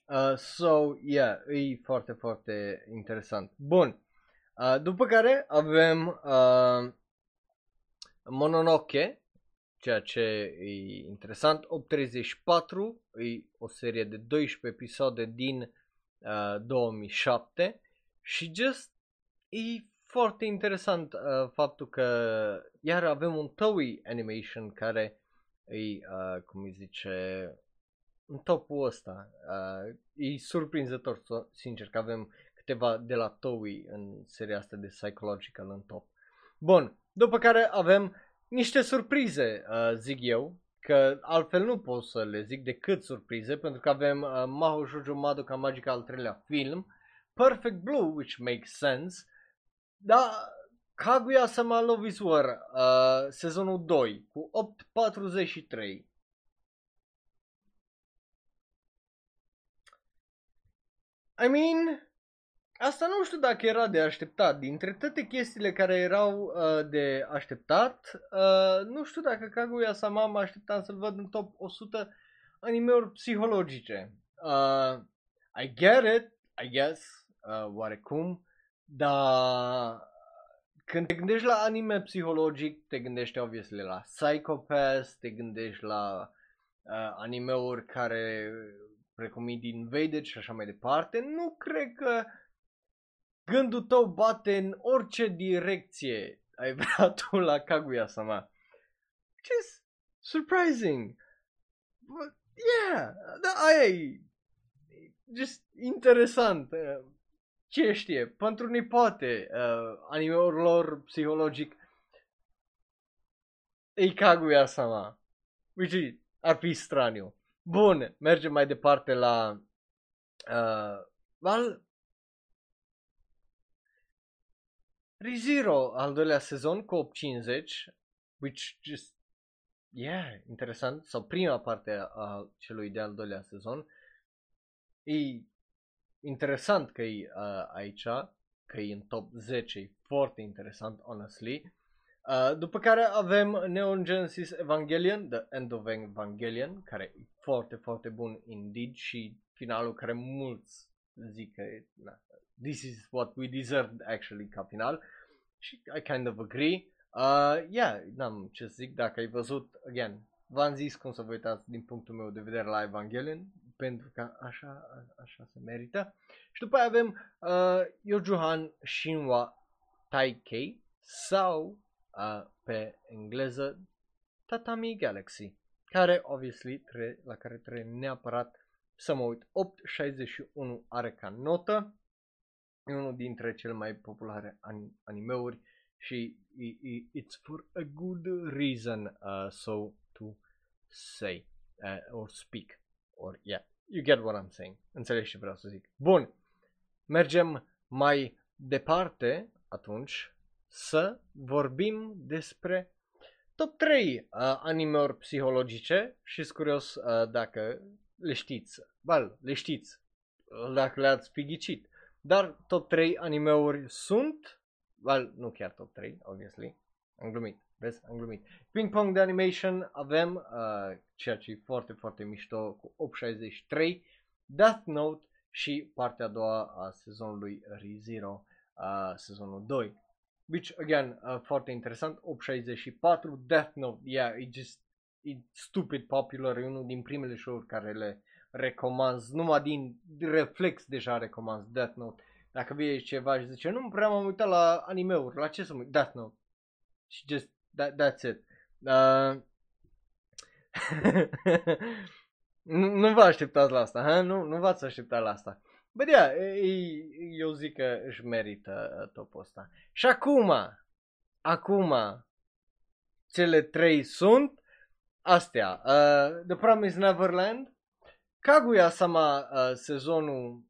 Uh, so, yeah, e foarte, foarte interesant. Bun. Uh, după care avem uh, Mononoke, ceea ce e interesant, opt treizeci și patru, e o serie de doisprezece episoade din uh, două mii șapte și just e foarte interesant uh, faptul că iar avem un Toei Animation care e, uh, cum îi zice, în topul ăsta, uh, e surprinzător, sincer, că avem câteva de la Toei în seria asta de psychological în top. Bun, după care avem niște surprize, uh, zic eu, că altfel nu pot să le zic decât surprize, pentru că avem uh, Mahou Shoujo Madoka Magica, al treilea film, Perfect Blue, which makes sense, da, Kaguya-sama Love is War, uh, sezonul doi, cu opt patruzeci și trei. I mean... Asta nu știu dacă era de așteptat. Dintre toate chestiile care erau uh, de așteptat, uh, nu știu dacă Kaguya-sama mă așteptam să-l văd în top o sută anime-uri psihologice. Uh, I get it, I guess, uh, oarecum, dar când te gândești la anime psihologic, te gândești obviously la Psycho-Pass, te gândești la uh, anime-uri care, precum din Vedeci și așa mai departe, nu cred că gândul tău bate în orice direcție ai vrea tu la Kaguya-sama. Just surprising. But yeah, aia e. Just interesant. Ce știe? Pentru ne poate uh, animeul lor psihologic e Kaguya-sama. Which ar fi straniu. Bun, mergem mai departe la uh, Val... Re:Zero, al doilea sezon, cu opt cincizeci, which just, yeah, interesant, sau prima parte a celui de-al doilea sezon. E interesant că e uh, aici, că e în top zece, e foarte interesant, honestly. Uh, după care avem Neon Genesis Evangelion, The End of Evangelion, care e foarte, foarte bun indeed și finalul care mulți zic că e, na, this is what we deserved, actually, ca final. Și I kind of agree. Uh, yeah, n-am ce să zic, dacă ai văzut, again, v-am zis cum să vă uitați din punctul meu de vedere la Evangelion, pentru că așa, așa se merită. Și după aia avem uh, Yojuhan Shinwa Taikei sau, uh, pe engleză, Tatami Galaxy, care, obviously, tre- la care trebuie neapărat să mă uit. opt șaizeci și unu are ca notă. E unul dintre cele mai populare animeuri și it's for a good reason, uh, so to say, uh, or speak, or yeah, you get what I'm saying, înțelegi ce vreau să zic. Bun, mergem mai departe atunci să vorbim despre top trei uh, anime-uri psihologice și sunt curios uh, dacă le știți. Bal, le știți, dacă le-ați fi ghicit. Dar top trei anime-uri sunt, well, nu chiar top trei, obviously, am glumit, vezi, am glumit. Ping Pong de Animation avem, uh, ceea ce e foarte, foarte mișto, cu opt șaizeci și trei, Death Note și partea a doua a sezonului Re:Zero, uh, sezonul doi. Which, again, uh, foarte interesant, opt șaizeci și patru, Death Note, yeah, it's just it's stupid popular, e unul din primele show-uri care le recomand, numai din reflex deja recomand Death Note. Dacă vine ceva și zice, nu prea m-am uitat la anime-uri, la ce să mă uit? Death Note. Și just, that, that's it. Uh... nu, nu vă așteptați la asta, ha? Nu, nu v-ați așteptat la asta. Bă, yeah, eu zic că își merită topul ăsta. Și acum, acum, cele trei sunt astea. Uh, The Promised Neverland, Kaguya-sama uh, sezonul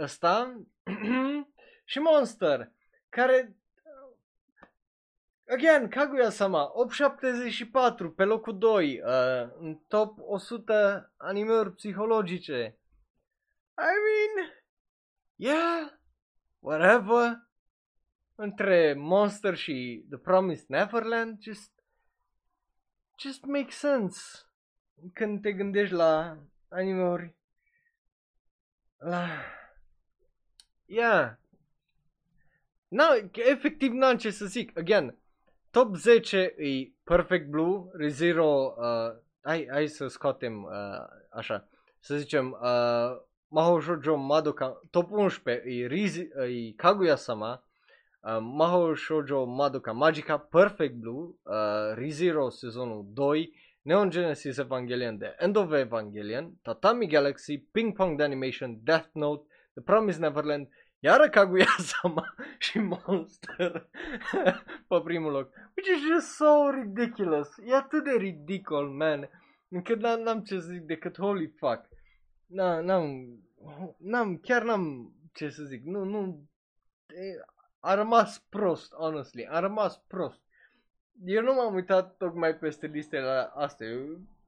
ăsta și Monster, care, again, Kaguya-sama, opt șaptezeci și patru pe locul doi, uh, în top o sută anime-uri psihologice. I mean, yeah, whatever, între Monster și The Promised Neverland, just, just makes sense când te gândești la anime-uri, la... Yeah. N-am, efectiv n-am ce să zic. Again, top zece e Perfect Blue, Re:Zero, uh, hai, hai să scoatem uh, așa, să zicem uh, Mahou Shoujo Madoka. Top unsprezece e, Riz- e Kaguya-sama, uh, Mahou Shoujo Madoka Magica, Perfect Blue, uh, Re:Zero sezonul doi, Neon Genesis Evangelion de End of Evangelion, Tatami Galaxy, Ping Pong de Animation, Death Note, The Promised Neverland, iară Kaguya-sama și Monster pe primul loc. Which is just so ridiculous. E atât de ridicol, man, încât n-am ce să zic decât holy fuck. Na, n-am, n-am, chiar n-am ce să zic. Nu, nu, a rămas prost, honestly, a rămas prost. Eu nu m-am uitat tocmai peste listele astea.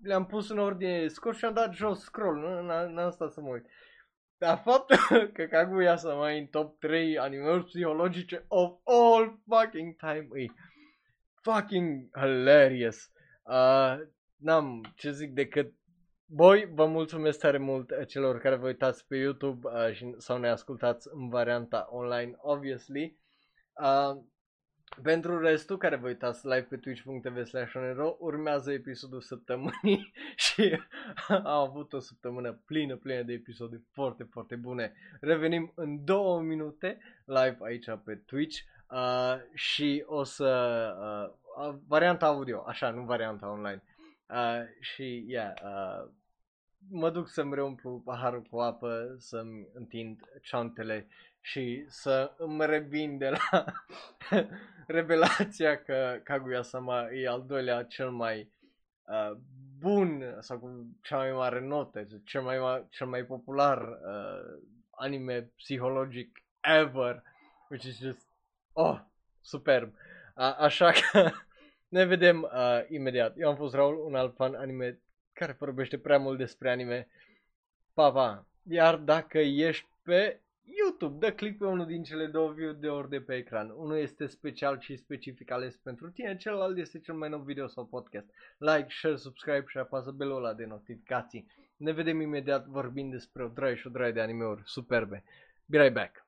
Le-am pus în ordine scurt și am dat jos scroll, n-am stat să mă uit. Dar faptul că Kaguya-sama e în top trei anime-uri psihologice of all fucking time e fucking hilarious. Uh, n-am ce zic decât, boi, vă mulțumesc tare mult celor care vă uitați pe YouTube uh, și, sau ne ascultați în varianta online, obviously. Uh, Pentru restul care vă uitați live pe twitch punct t v slash onero, urmează episodul săptămânii și am avut o săptămână plină, plină de episoade foarte, foarte bune. Revenim în două minute live aici pe Twitch uh, și o să... Uh, varianta audio, așa, nu varianta online. Uh, și, yeah, uh, mă duc să-mi reumplu paharul cu apă, să-mi întind ceantele și să îmi revin de la revelația că Kaguya-sama e al doilea cel mai uh, bun sau cu cea mai mare notă, cel mai, ma- cel mai popular uh, anime psihologic ever, which is just, oh, superb. Uh, așa că ne vedem uh, imediat. Eu am fost Raul, un alt fan anime care vorbește prea mult despre anime. Pa, pa! Iar dacă ești pe YouTube, dă click pe unul din cele două videouri de pe ecran. Unul este special și specific ales pentru tine, celălalt este cel mai nou video sau podcast. Like, share, subscribe și apasă belul ăla de notificații. Ne vedem imediat vorbind despre o draie și o draie de anime-uri superbe. Be right back!